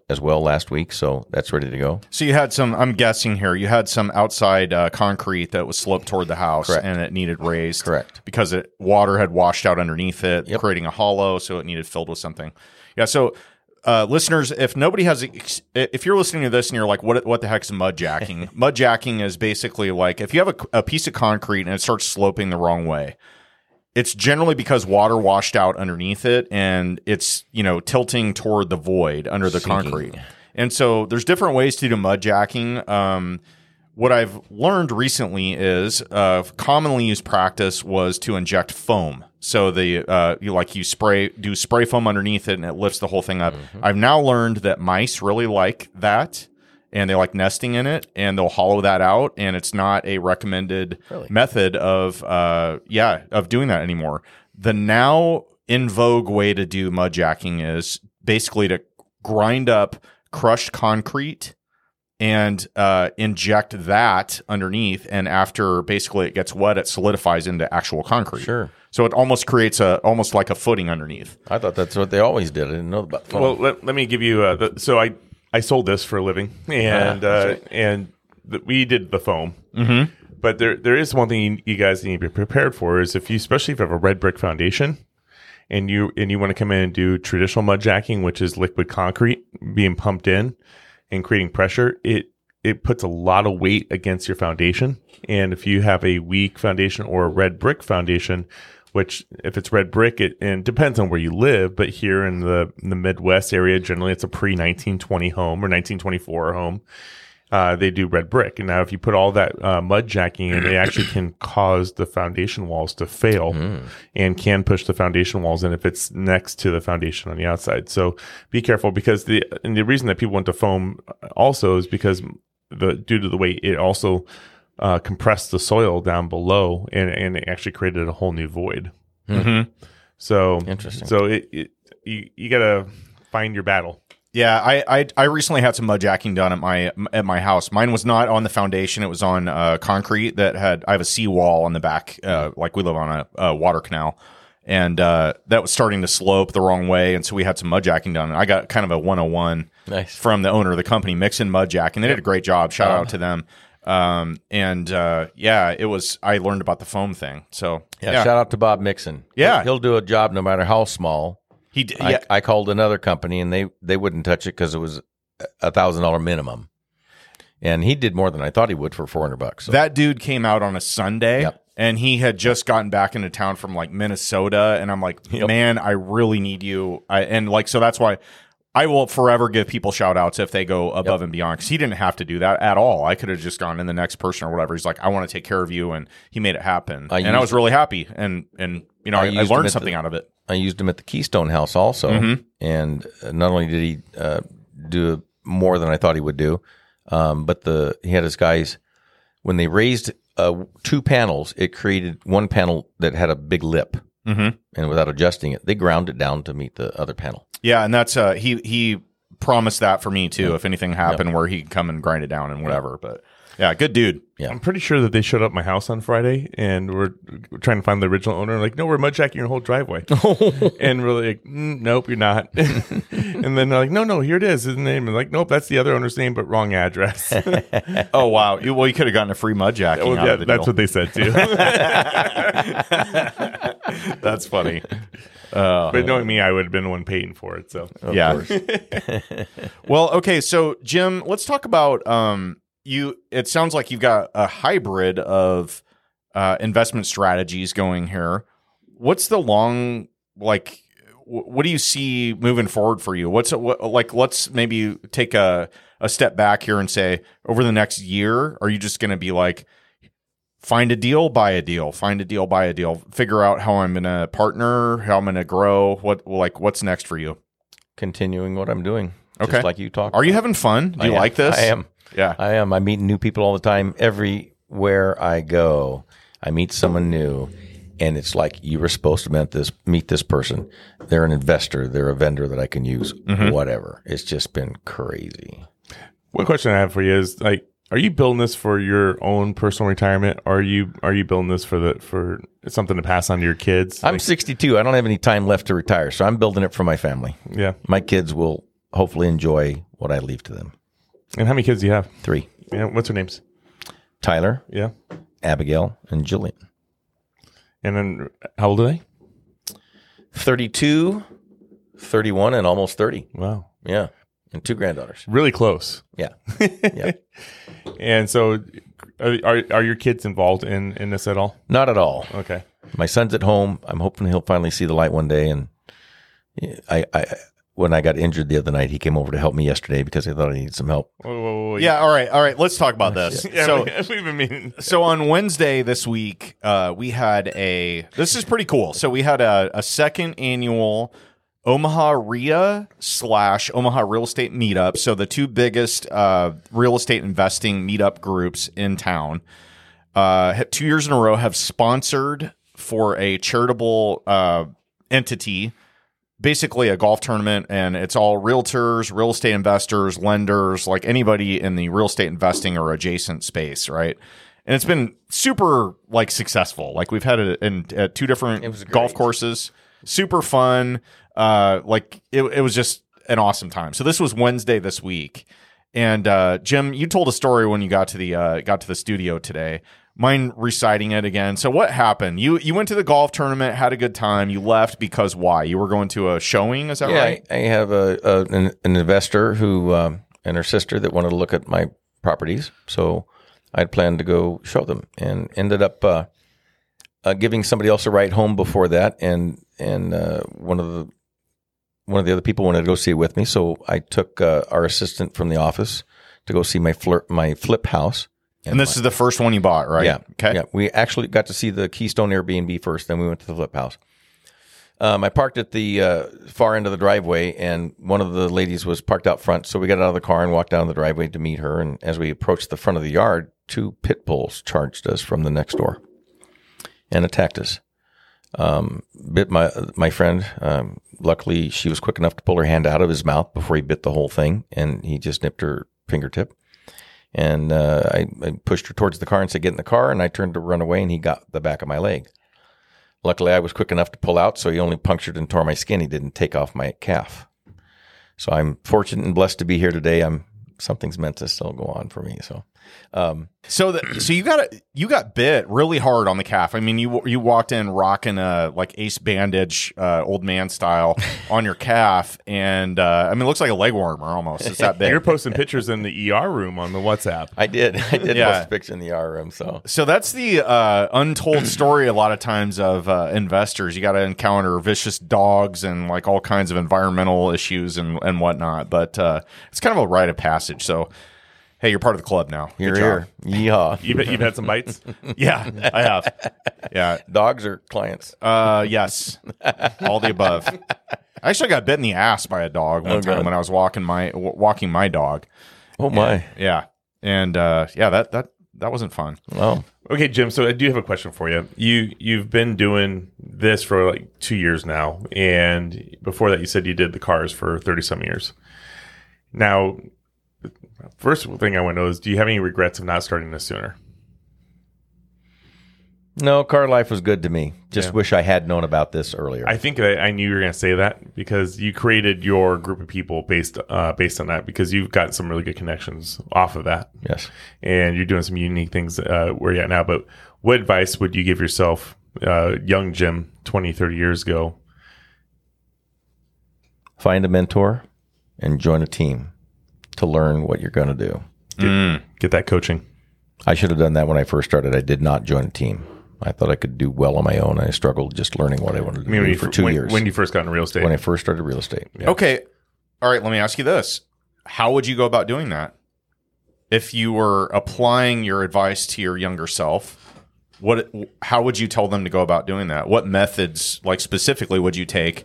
as well last week, so that's ready to go. So you had some, I'm guessing here, you had some outside concrete that was sloped toward the house. Correct. And it needed raised. Correct. Because water had washed out underneath it, yep. Creating a hollow, so it needed filled with something. Yeah, so listeners, if you're listening to this and you're like, what the heck's mud jacking? Mud jacking is basically like if you have a piece of concrete and it starts sloping the wrong way, it's generally because water washed out underneath it and it's, tilting toward the void under the concrete. And so there's different ways to do mud jacking. What I've learned recently is commonly used practice was to inject foam. So you do spray foam underneath it and it lifts the whole thing up. Mm-hmm. I've now learned that mice really like that. And they like nesting in it, and they'll hollow that out, and it's not a recommended method of doing that anymore. The now in vogue way to do mud jacking is basically to grind up crushed concrete and inject that underneath, and after basically it gets wet, it solidifies into actual concrete. Sure. So it almost creates almost like a footing underneath. I thought that's what they always did. I didn't know about that. Well, let me give you I sold this for a living, and we did the foam. Mm-hmm. But there is one thing you guys need to be prepared for is especially if you have a red brick foundation, and you want to come in and do traditional mud jacking, which is liquid concrete being pumped in and creating pressure. It puts a lot of weight against your foundation, and if you have a weak foundation or a red brick foundation. Which, if it's red brick, it depends on where you live, but here in the Midwest area, generally it's a pre-1920 home or 1924 home. They do red brick. And now if you put all that mud jacking in, they actually can cause the foundation walls to fail and can push the foundation walls in if it's next to the foundation on the outside. So be careful, because the reason that people went to foam also is because due to the way it also compressed the soil down below, and it actually created a whole new void. Mm-hmm. So interesting. So you gotta find your battle. Yeah, I recently had some mud jacking done at my house. Mine was not on the foundation; it was on concrete that had. I have a seawall on the back, like we live on a water canal, and that was starting to slope the wrong way, and so we had some mud jacking done. And I got kind of a 101 from the owner of the company, mixing mud jack, and they did a great job. Shout out to them. I learned about the foam thing. So yeah. Shout out to Bob Mixon. Yeah. He'll do a job no matter how small. He did. Yeah. I called another company and they wouldn't touch it because it was $1,000 minimum. And he did more than I thought he would for $400. So. That dude came out on a Sunday. Yep. And he had just gotten back into town from like Minnesota. And I'm like, man, I really need you. So that's why I will forever give people shout outs if they go above and beyond, because he didn't have to do that at all. I could have just gone in the next person or whatever. He's like, I want to take care of you. And he made it happen. I was really happy. And I learned something out of it. I used him at the Keystone House also. Mm-hmm. And not only did he do more than I thought he would do, but he had his guys, when they raised two panels, it created one panel that had a big lip. Mm-hmm. And without adjusting it, they ground it down to meet the other panel. Yeah, and that's he promised that for me too. Yeah. If anything happened where he could come and grind it down and whatever, but yeah, good dude. Yeah, I'm pretty sure that they showed up at my house on Friday, and we're trying to find the original owner. Like, no, we're mudjacking your whole driveway, and we're like, nope, you're not. And then they're like, no, here it is, his name. And like, nope, that's the other owner's name, but wrong address. Oh wow, you could have gotten a free mudjacking. Well, yeah, that's what they said too. That's funny. But knowing me, I would have been one paying for it. So of course. Well, okay. So Jim, let's talk about you. It sounds like you've got a hybrid of investment strategies going here. What's the long like? What do you see moving forward for you? Let's maybe take a step back here and say over the next year, are you just going to be like, Find a deal, buy a deal, figure out how I'm going to partner, how I'm going to grow, what's next for you? Continuing what I'm doing. Okay. Just like you talked. Are you having fun? Do you like this? I am. Yeah. I am. I meet new people all the time. Everywhere I go, I meet someone new, and it's like you were supposed to meet this person. They're an investor. They're a vendor that I can use, whatever. It's just been crazy. One question I have for you is like, are you building this for your own personal retirement? Are you building this for something to pass on to your kids? I'm 62. I don't have any time left to retire, so I'm building it for my family. Yeah. My kids will hopefully enjoy what I leave to them. And how many kids do you have? 3. Yeah. What's their names? Tyler. Yeah. Abigail and Jillian. And then how old are they? 32, 31, and almost 30. Wow. Yeah. And 2 granddaughters. Really close. Yeah. Yeah. And so are your kids involved in this at all? Not at all. Okay. My son's at home. I'm hoping he'll finally see the light one day. And when I got injured the other night, he came over to help me yesterday because I thought I needed some help. Whoa. Yeah. All right. Let's talk about this. Yeah. So, we've been meeting. So on Wednesday this week, this is pretty cool. So we had a second annual Omaha REIA / Omaha Real Estate Meetup. So the 2 biggest real estate investing meetup groups in town, 2 years in a row, have sponsored for a charitable entity, basically a golf tournament. And it's all realtors, real estate investors, lenders, like anybody in the real estate investing or adjacent space, right? And it's been super like successful. Like we've had it at 2 different golf courses. Super fun. It was just an awesome time. So this was Wednesday this week. And Jim, you told a story when you got to the studio today. Mind reciting it again? So what happened? You went to the golf tournament, had a good time. You left because why? You were going to a showing, is that right? I have an investor who and her sister that wanted to look at my properties. So I'd planned to go show them and ended up giving somebody else a ride home before that. And one of the other people wanted to go see it with me, so I took our assistant from the office to go see my flip house. And this is the first one you bought, right? Yeah. Okay. Yeah. We actually got to see the Keystone Airbnb first, then we went to the flip house. I parked at the far end of the driveway, and one of the ladies was parked out front, so we got out of the car and walked down the driveway to meet her. And as we approached the front of the yard, 2 pit bulls charged us from the next door and attacked us. Bit my friend. Luckily, she was quick enough to pull her hand out of his mouth before he bit the whole thing, and he just nipped her fingertip. And I pushed her towards the car and said, "Get in the car." And I turned to run away, and he got the back of my leg. Luckily, I was quick enough to pull out, so he only punctured and tore my skin. He didn't take off my calf. So I'm fortunate and blessed to be here today. Something's meant to still go on for me. So So you got bit really hard on the calf. I mean, you walked in rocking a like ace bandage, old man style on your calf, and I mean, it looks like a leg warmer almost. It's that big. You're posting pictures in the ER room on the WhatsApp. I did post a picture in the ER room. So that's the untold story a lot of times of investors. You got to encounter vicious dogs and like all kinds of environmental issues and whatnot. But it's kind of a rite of passage. So. Hey, you're part of the club now. You're here. Yeehaw. You've had some bites? Yeah, I have. Yeah. Dogs or clients? Yes. All the above. I actually got bit in the ass by a dog one time when I was walking my dog. Oh, my. Yeah. And, that wasn't fun. Wow. Okay, Jim, so I do have a question for you. You've been doing this for like 2 years now, and before that you said you did the cars for 30-some years. Now... First thing I want to know is, do you have any regrets of not starting this sooner? No, car life was good to me. Just wish I had known about this earlier. I think I knew you were going to say that because you created your group of people based on that, because you've got some really good connections off of that. Yes. And you're doing some unique things where you're at now. But what advice would you give yourself, young Jim, 20, 30 years ago? Find a mentor and join a team to learn what you're going to do. Get that coaching. I should have done that when I first started. I did not join a team. I thought I could do well on my own. I struggled just learning what I wanted to do for 2 years. When you first got into real estate? When I first started real estate. Yeah. Okay. All right. Let me ask you this. How would you go about doing that? If you were applying your advice to your younger self, how would you tell them to go about doing that? What methods, like specifically, would you take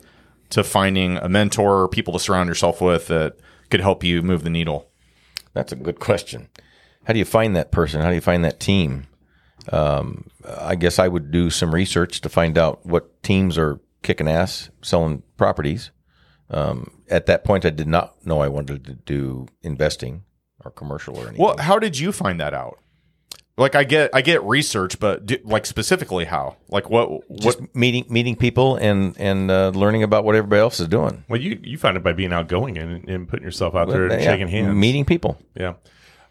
to finding a mentor or people to surround yourself with that could help you move the needle? That's a good question. How do you find that person? How do you find that team? I guess I would do some research to find out what teams are kicking ass selling properties. At that point, I did not know I wanted to do investing or commercial or anything. Well, how did you find that out? Like I get research, but like specifically how? Like what? Just meeting people and learning about what everybody else is doing. Well, you find it by being outgoing and putting yourself out there and shaking hands, meeting people. Yeah,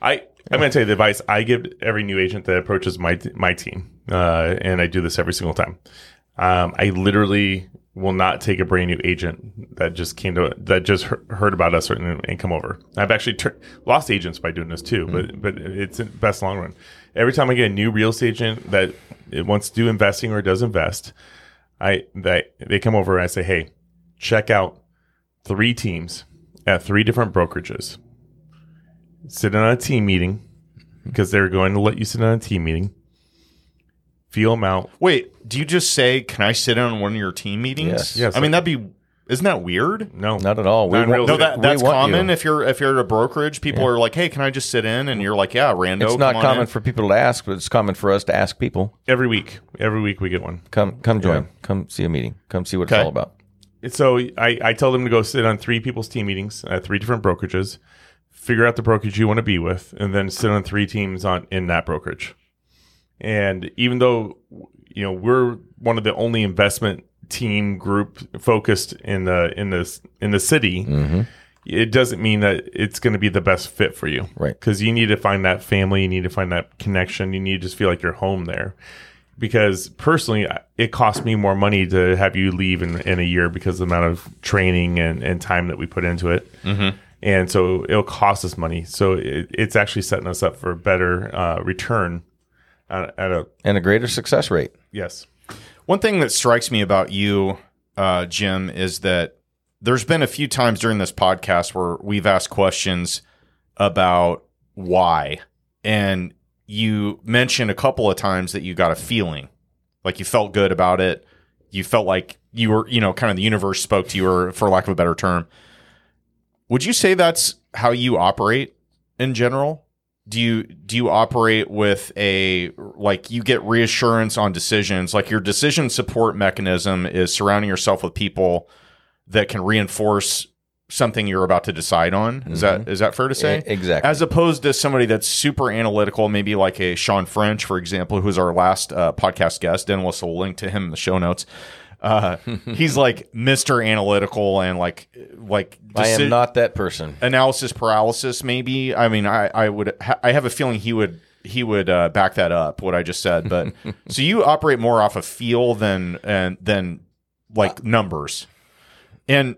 I'm going to tell you the advice I give every new agent that approaches my team, and I do this every single time. I literally will not take a brand new agent that just heard about us and come over. I've actually lost agents by doing this too, but it's the best long run. Every time I get a new real estate agent that wants to do investing or does invest, they come over and I say, hey, check out 3 teams at 3 different brokerages. Sit in on a team meeting because they're going to let you sit on a team meeting. Feel them out. Wait, do you just say, can I sit in on one of your team meetings? Yes. I mean, isn't that weird? No, not at all. That's common. If you're at a brokerage, people are like, hey, can I just sit in? And you're like, yeah, rando. It's not common for people to ask, but it's common for us to ask people. Every week we get one. Come join. Yeah. Come see a meeting. Come see what it's all about. So I tell them to go sit on 3 people's team meetings at 3 different brokerages, figure out the brokerage you want to be with, and then sit on 3 teams in that brokerage. And even though, we're one of the only investment team group focused in the city, it doesn't mean that it's going to be the best fit for you. Right. Because you need to find that family. You need to find that connection. You need to just feel like you're home there. Because personally, it cost me more money to have you leave in a year because of the amount of training and time that we put into it. Mm-hmm. And so it'll cost us money. So it's actually setting us up for a better return. And a greater success rate. Yes. One thing that strikes me about you, Jim, is that there's been a few times during this podcast where we've asked questions about why. And you mentioned a couple of times that you got a feeling, like you felt good about it. You felt like you were, kind of the universe spoke to you, or for lack of a better term. Would you say that's how you operate in general? Do you operate with you get reassurance on decisions? Like your decision support mechanism is surrounding yourself with people that can reinforce something you're about to decide on. Is that fair to say? Exactly. As opposed to somebody that's super analytical, maybe like a Sean French, for example, who's our last podcast guest. Dennis will link to him in the show notes. He's like Mr. Analytical and like I am not that person. Analysis paralysis, maybe. I mean, I have a feeling he would back that up, what I just said. But so you operate more off of feel than like numbers. And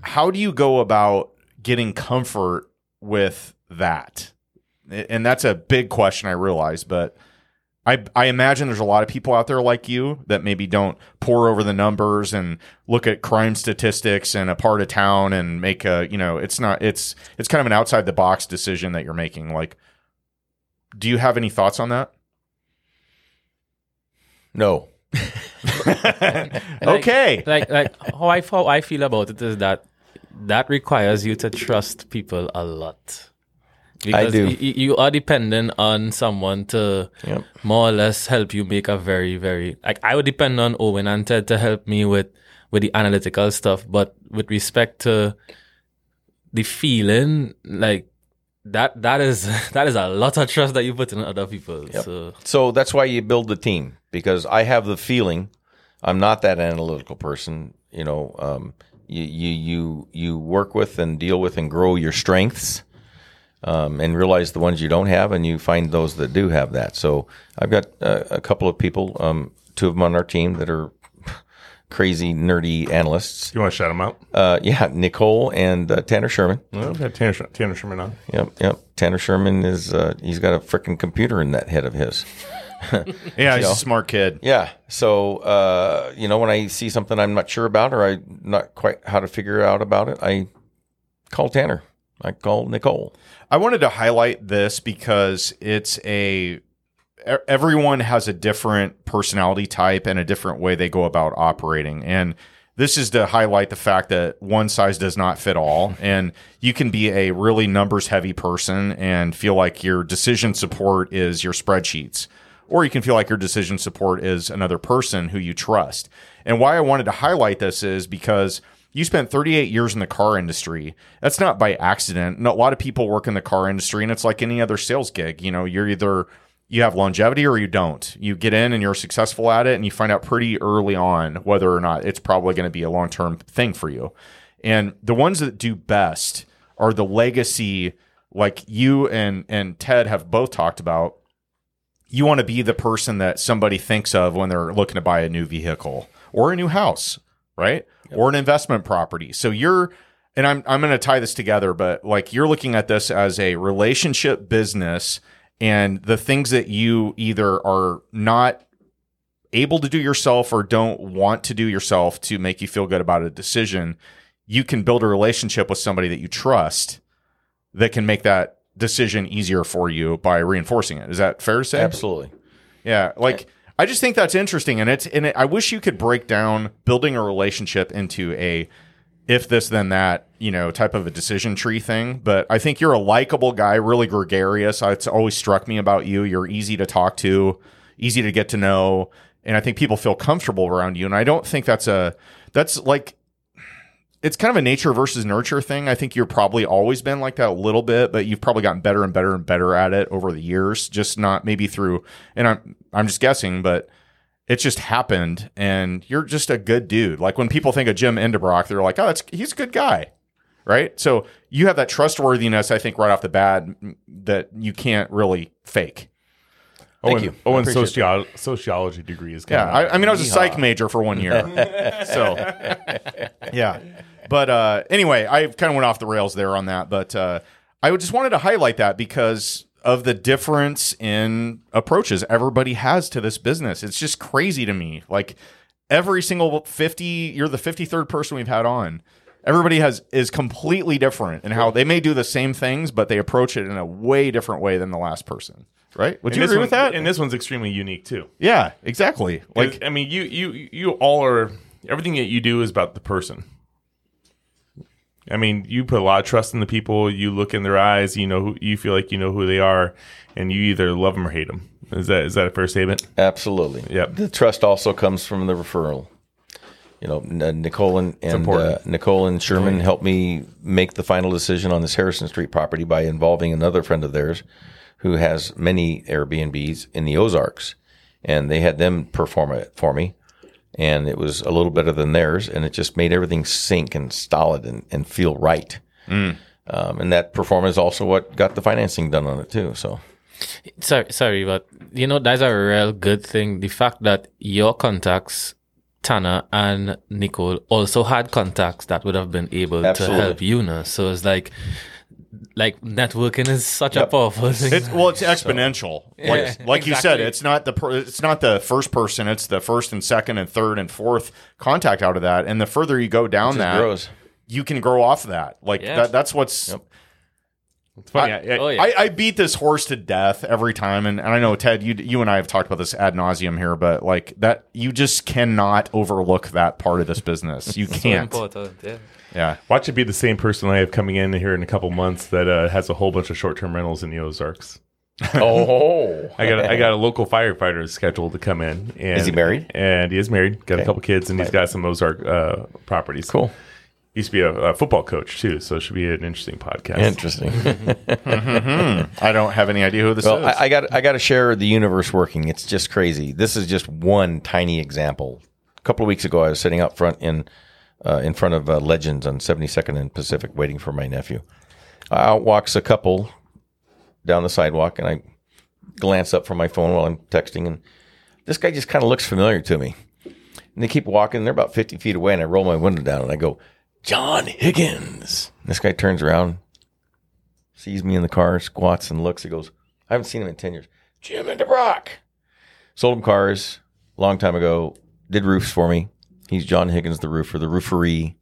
how do you go about getting comfort with that? And that's a big question, I realize, but I imagine there's a lot of people out there like you that maybe don't pore over the numbers and look at crime statistics in a part of town and make a, you know, it's kind of an outside the box decision that you're making. Like, do you have any thoughts on that? No. Okay. Like how I feel about it is that requires you to trust people a lot. Because I do. You are dependent on someone to more or less help you make a very, very... Like, I would depend on Owen and Ted to help me with the analytical stuff, but with respect to the feeling, like, that is a lot of trust that you put in other people. Yep. So that's why you build the team, because I have the feeling I'm not that analytical person. You know, you work with and deal with and grow your strengths. And realize the ones you don't have, and you find those that do have that. So I've got a couple of people, 2 of them on our team that are crazy, nerdy analysts. You want to shout them out? Yeah, Nicole and Tanner Sherman. Well, we've got Tanner Sherman on. Yep. Tanner Sherman is, he's got a freaking computer in that head of his. Yeah, he's a smart kid. Yeah. So, when I see something I'm not sure about or I'm not quite how to figure out about it, I call Tanner. I call Nicole. I wanted to highlight this because everyone has a different personality type and a different way they go about operating. And this is to highlight the fact that one size does not fit all. And you can be a really numbers heavy person and feel like your decision support is your spreadsheets. Or you can feel like your decision support is another person who you trust. And why I wanted to highlight this is because you spent 38 years in the car industry. That's not by accident. A lot of people work in the car industry, and it's like any other sales gig. You know, you're either you have longevity or you don't. You get in and you're successful at it, and you find out pretty early on whether or not it's probably going to be a long-term thing for you. And the ones that do best are the legacy, like you and Ted have both talked about. You want to be the person that somebody thinks of when they're looking to buy a new vehicle or a new house, right? Yep. Or an investment property. So I'm going to tie this together, but like you're looking at this as a relationship business, and the things that you either are not able to do yourself or don't want to do yourself to make you feel good about a decision, you can build a relationship with somebody that you trust that can make that decision easier for you by reinforcing it. Is that fair to say? Absolutely. Yeah. Like, I just think that's interesting, and I wish you could break down building a relationship into a if this then that, you know, type of a decision tree thing. But I think you're a likable guy, really gregarious. It's always struck me about you. You're easy to talk to, easy to get to know, and I think people feel comfortable around you. And I don't think that's like it's kind of a nature versus nurture thing. I think you've probably always been like that a little bit, but you've probably gotten better and better and better at it over the years. Just not maybe through, and I'm just guessing, but it just happened. And you're just a good dude. Like when people think of Jim Enderbrock, they're like, oh, he's a good guy, right? So you have that trustworthiness, I think, right off the bat that you can't really fake. Thank you. Owen's sociology degree is kind of... Yeah, I mean, I was a psych major for 1 year. So, yeah. But anyway, I kind of went off the rails there on that. But I just wanted to highlight that because of the difference in approaches everybody has to this business. It's just crazy to me. Like, every single 50... You're the 53rd person we've had on. Everybody is completely different in how they may do the same things, but they approach it in a way different way than the last person. Right? Would you agree with that? And this one's extremely unique too. Yeah, exactly. Like, I mean, you all are, everything that you do is about the person. I mean, you put a lot of trust in the people. You look in their eyes. You know, you feel like you know who they are, and you either love them or hate them. Is that a fair statement? Absolutely. Yep. The trust also comes from the referral. You know, Nicole and Sherman helped me make the final decision on this Harrison Street property by involving another friend of theirs, who has many Airbnbs in the Ozarks, and they had them perform it for me. and it was a little better than theirs, and it just made everything sink and solid and feel right. Mm. And that performance is also what got the financing done on it too. Sorry, but you know, that's a real good thing. The fact that your contacts, Tanner and Nicole, also had contacts that would have been able Absolutely. To help you now. So it's like networking is such yep. a powerful thing. It's exponential. So, like exactly. you said, it's not the first person. It's the first and second and third and fourth contact out of that. And the further you go down that, grows. You can grow off that. Like yes. that's what's. Yep. It's funny. I beat this horse to death every time, and I know Ted, you and I have talked about this ad nauseum here, but like that, you just cannot overlook that part of this business. You can't. Yeah. Watch it be the same person I have coming in here in a couple months that has a whole bunch of short-term rentals in the Ozarks. Oh, I got a local firefighter scheduled to come in. And, is he married? And he is married. Got a couple kids, and he's got some Ozark properties. Cool. Used to be a football coach, too, so it should be an interesting podcast. Interesting. I don't have any idea who this is. I got to share the universe working. It's just crazy. This is just one tiny example. A couple of weeks ago, I was sitting out front in front of Legends on 72nd and Pacific waiting for my nephew. Out walks a couple down the sidewalk, and I glance up from my phone while I'm texting, and this guy just kind of looks familiar to me. And they keep walking. They're about 50 feet away, and I roll my window down, and I go, John Higgins. This guy turns around, sees me in the car, squats and looks. He goes, I haven't seen him in 10 years. Jim Enderbrock. Sold him cars a long time ago. Did roofs for me. He's John Higgins, the roofer, the rooferee.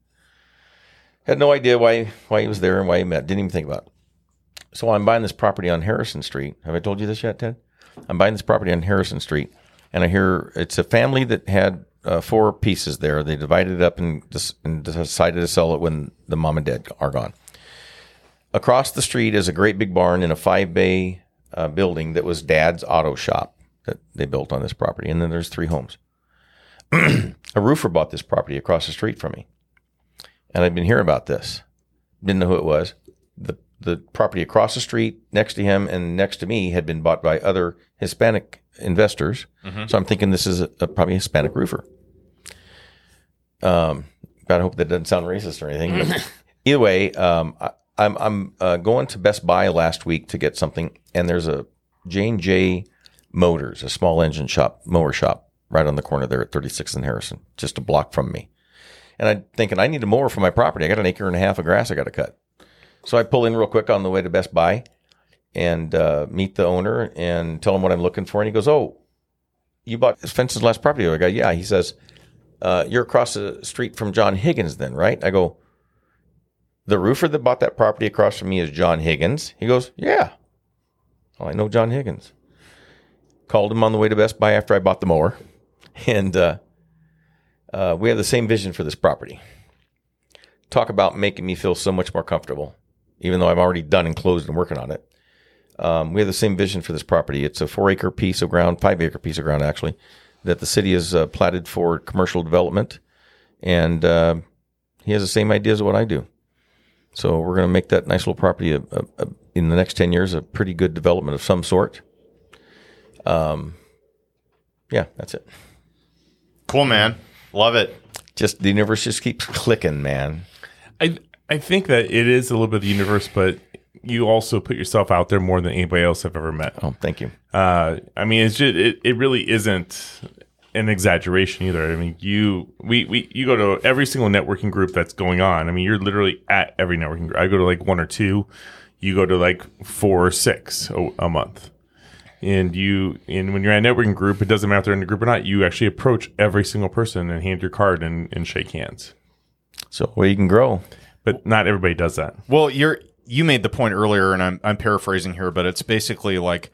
Had no idea why he was there and why he met. Didn't even think about it. So I'm buying this property on Harrison Street. Have I told you this yet, Ted? I'm buying this property on Harrison Street, and I hear it's a family that had four pieces there. They divided it up and decided to sell it when the mom and dad are gone. Across the street is a great big barn in a 5-bay building that was Dad's auto shop that they built on this property. And then there's 3 homes. A roofer bought this property across the street from me. And I've been hearing about this. Didn't know who it was. The property across the street next to him and next to me had been bought by other Hispanic investors. Mm-hmm. So I'm thinking this is probably a Hispanic roofer. God, I hope that doesn't sound racist or anything. But either way, I'm going to Best Buy last week to get something, and there's a J&J Motors, a small engine shop, mower shop, right on the corner there at 36th and Harrison, just a block from me. And I'm thinking, I need a mower for my property. I got an acre and a half of grass I got to cut. So I pull in real quick on the way to Best Buy and meet the owner and tell him what I'm looking for. And he goes, oh, you bought Fence's last property? I go, yeah. He says, you're across the street from John Higgins then, right? I go, the roofer that bought that property across from me is John Higgins? He goes, yeah. Well, I know John Higgins. Called him on the way to Best Buy after I bought the mower. And we have the same vision for this property. Talk about making me feel so much more comfortable, even though I'm already done and closed and working on it. We have the same vision for this property. It's a 5-acre piece of ground, actually, that the city has platted for commercial development. And he has the same ideas as what I do. So we're going to make that nice little property in the next 10 years a pretty good development of some sort. Yeah, that's it. Cool, man. Love it. Just the universe just keeps clicking, man. I think that it is a little bit of the universe, but you also put yourself out there more than anybody else I've ever met. Oh, thank you. I mean, it's just, it really isn't an exaggeration either. I mean, you go to every single networking group that's going on. I mean, you're literally at every networking group. I go to like 1 or 2. You go to like 4 or 6 a month. And when you're at a networking group, it doesn't matter if they're in the group or not. You actually approach every single person and hand your card and shake hands. So well, you can grow, but not everybody does that. Well, you made the point earlier, and I'm paraphrasing here, but it's basically like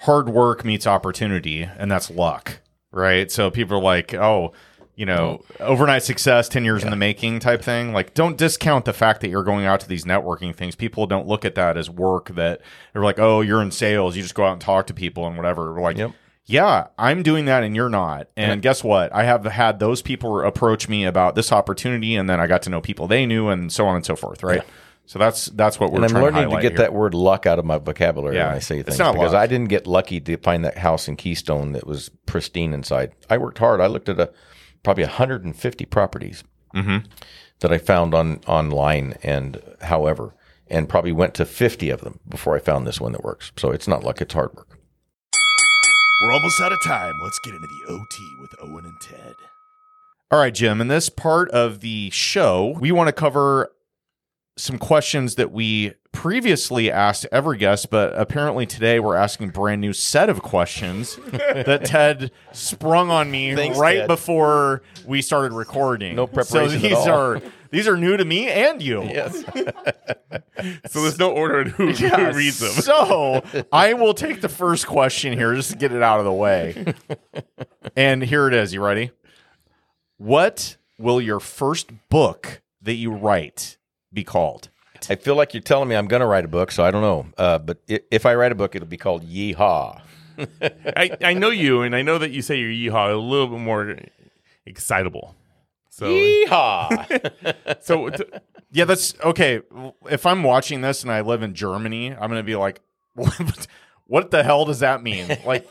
hard work meets opportunity, and that's luck, right? So people are like, oh, you know, overnight success, 10 years in the making type thing. Like, don't discount the fact that you're going out to these networking things. People don't look at that as work. That they're like, oh, you're in sales. You just go out and talk to people and whatever. We're like, yeah, I'm doing that, and you're not. And guess what? I have had those people approach me about this opportunity, and then I got to know people they knew, and so on and so forth. Right. Yeah. So that's what we're trying to highlight. And I'm learning to get that word luck out of my vocabulary when I say things. It's not because luck. I didn't get lucky to find that house in Keystone that was pristine inside. I worked hard. I looked at a probably 150 properties mm-hmm. that I found online and however, and probably went to 50 of them before I found this one that works. So it's not luck, it's hard work. We're almost out of time. Let's get into the OT with Owen and Ted. All right, Jim, in this part of the show, we want to cover some questions that we previously asked every guest, but apparently today we're asking a brand new set of questions that Ted sprung on me before we started recording. No preparation. So these are new to me and you. Yes. So there's no order in who reads them. So I will take the first question here just to get it out of the way. And here it is. You ready? What will your first book that you write be called? I feel like you're telling me I'm going to write a book, so I don't know. But if I write a book, it'll be called Yeehaw. I know you, and I know that you say your Yeehaw a little bit more excitable. So, Yeehaw! So, yeah, that's okay. If I'm watching this and I live in Germany, I'm going to be like, what the hell does that mean? Like,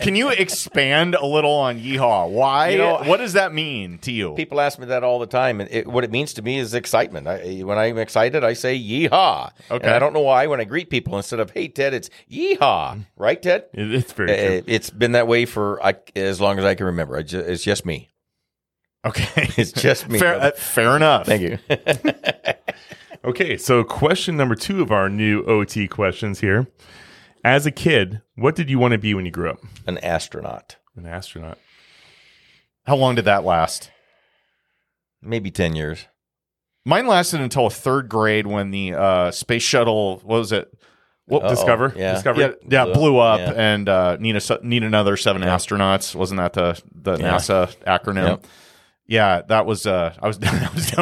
can you expand a little on Yeehaw? Why? You know, what does that mean to you? People ask me that all the time, and what it means to me is excitement. When I'm excited, I say Yeehaw. Okay. And I don't know why when I greet people, instead of, hey, Ted, it's Yeehaw. Right, Ted? It's very true. It's been that way for as long as I can remember. It's just me. Okay. It's just me. Fair enough. Thank you. Okay, so question number 2 of our new OT questions here. As a kid, what did you want to be when you grew up? An astronaut. An astronaut. How long did that last? Maybe 10 years. Mine lasted until 3rd grade when the space shuttle, what was it? Discover? Yeah. Discovery. Yeah, blew up and need another 7 astronauts. Wasn't that the NASA acronym? Yep. Yeah, that was I was done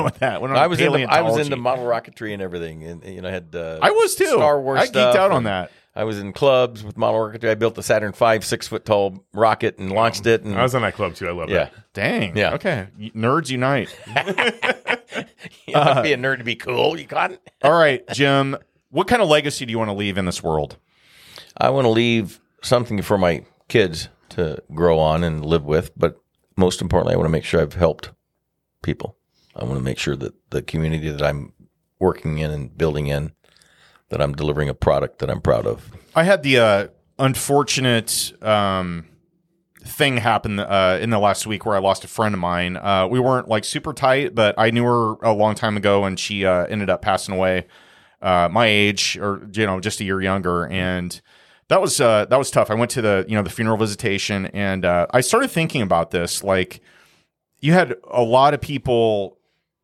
with that. I was into model rocketry and everything, and I had I was too. Star Wars. I geeked out on that. I was in clubs with model rocketry. I built the Saturn V 6-foot-tall rocket and launched it. And I was in that club, too. I love that. Dang. Yeah. Okay. Nerds unite. You have to be a nerd to be cool. You got it? All right, Jim. What kind of legacy do you want to leave in this world? I want to leave something for my kids to grow on and live with. But most importantly, I want to make sure I've helped people. I want to make sure that the community that I'm working in and building in, that I'm delivering a product that I'm proud of. I had the unfortunate thing happen in the last week where I lost a friend of mine. We weren't super tight, but I knew her a long time ago, and she ended up passing away my age, or just a year younger, and that was tough. I went to the the funeral visitation, and I started thinking about this. You had a lot of people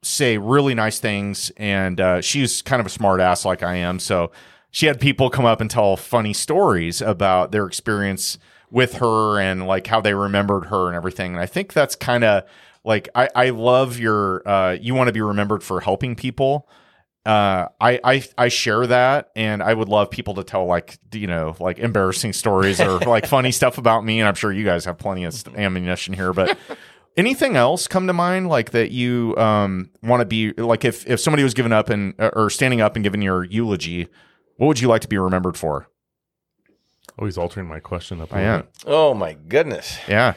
say really nice things, and she's kind of a smart ass like I am, so she had people come up and tell funny stories about their experience with her and how they remembered her and everything. And I think that's kind of I love your you want to be remembered for helping people. I share that, and I would love people to tell embarrassing stories or funny stuff about me, and I'm sure you guys have plenty of ammunition here, but anything else come to mind that you want to be if somebody was giving up and or standing up and giving your eulogy, what would you like to be remembered for? Oh, he's altering my question up. I am. Oh my goodness. Yeah.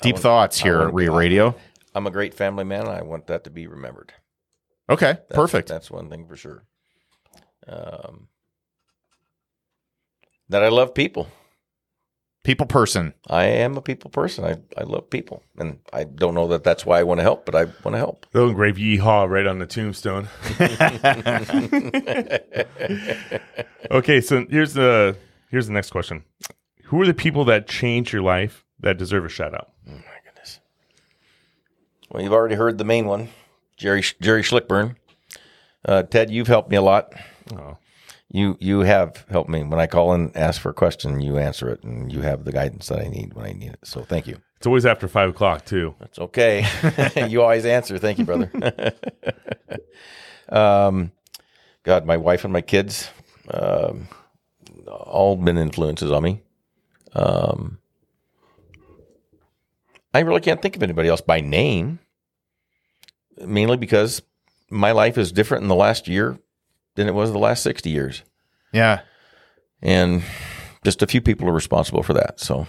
Deep thoughts here at REIA Radio. I'm a great family man, and I want that to be remembered. Okay, perfect. That's one thing for sure. That I love people. People person. I am a people person. I love people. And I don't know that that's why I want to help, but I want to help. They'll engrave Yeehaw right on the tombstone. Okay, so here's the next question. Who are the people that changed your life that deserve a shout out? Oh, my goodness. Well, you've already heard the main one, Jeri Schlickbernd. Ted, you've helped me a lot. Oh. You have helped me. When I call and ask for a question, you answer it, and you have the guidance that I need when I need it. So thank you. It's always after 5 o'clock, too. That's okay. You always answer. Thank you, brother. God, my wife and my kids, all been influences on me. I really can't think of anybody else by name, mainly because my life is different in the last year than it was the last 60 years. Yeah. And just a few people are responsible for that. So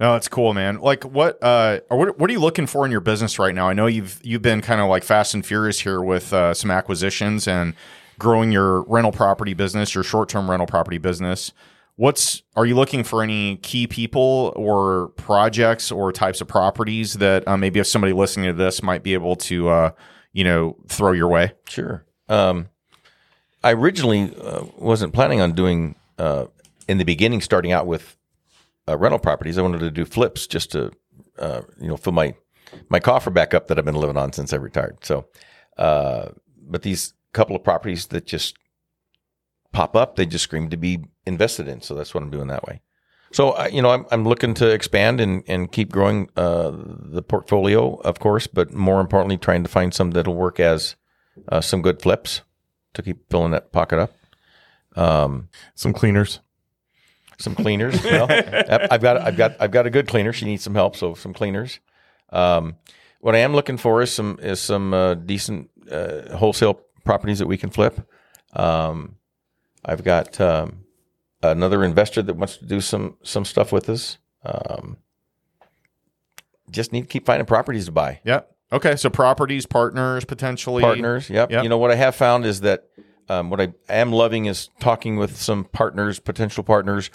No, that's cool, man. Like, what are you looking for in your business right now? I know you've been kind of like fast and furious here with some acquisitions and growing your rental property business, your short-term rental property business. Are you looking for any key people or projects or types of properties that maybe if somebody listening to this might be able to, throw your way? Sure. I originally wasn't planning on doing in the beginning, starting out with rental properties. I wanted to do flips just to, fill my coffer back up that I've been living on since I retired. So, but these couple of properties that just pop up, they just scream to be invested in. So that's what I'm doing that way. So, I'm looking to expand and keep growing the portfolio, of course, but more importantly, trying to find some that'll work as some good flips to keep filling that pocket up. Some cleaners. Well, I've got a good cleaner. She needs some help, so some cleaners. What I am looking for is some decent wholesale properties that we can flip. I've got another investor that wants to do some stuff with us. Just need to keep finding properties to buy. Yeah. Okay. So properties, partners, potentially partners. Yep. You know what I have found is that. What I am loving is talking with some partners, potential partners,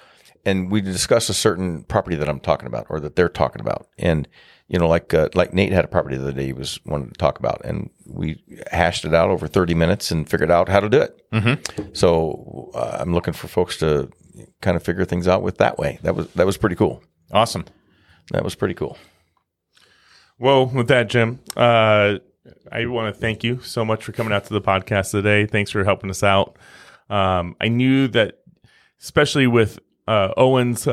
and we discuss a certain property that I'm talking about or that they're talking about. And, like Nate had a property the other day he was wanting to talk about, and we hashed it out over 30 minutes and figured out how to do it. Mm-hmm. So I'm looking for folks to kind of figure things out with that way. That was pretty cool. Awesome. That was pretty cool. Well, with that, Jim, I want to thank you so much for coming out to the podcast today. Thanks for helping us out. I knew that, especially with Owen's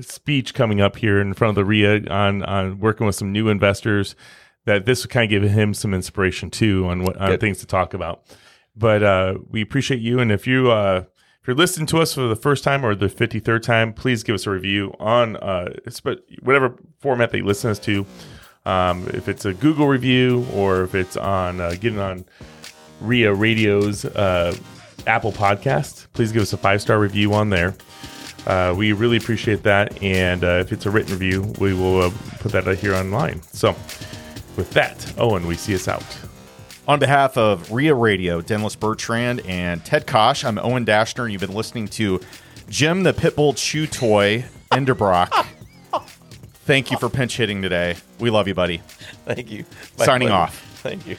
speech coming up here in front of the REIA on working with some new investors, that this would kind of give him some inspiration too on things to talk about. But we appreciate you. And if you're listening to us for the first time or the 53rd time, please give us a review on whatever format they listen to us to. If it's a Google review or if it's on getting on REIA Radio's Apple podcast, please give us a 5-star review on there. We really appreciate that. And if it's a written review, we will put that out here online. So with that, Owen, we see us out. On behalf of REIA Radio, Dennis Bertrand and Ted Kaasch, I'm Owen Dashner. You've been listening to Jim the Pitbull Chew Toy Enderbrock. Thank you for pinch hitting today. We love you, buddy. Thank you. Signing off. Thank you.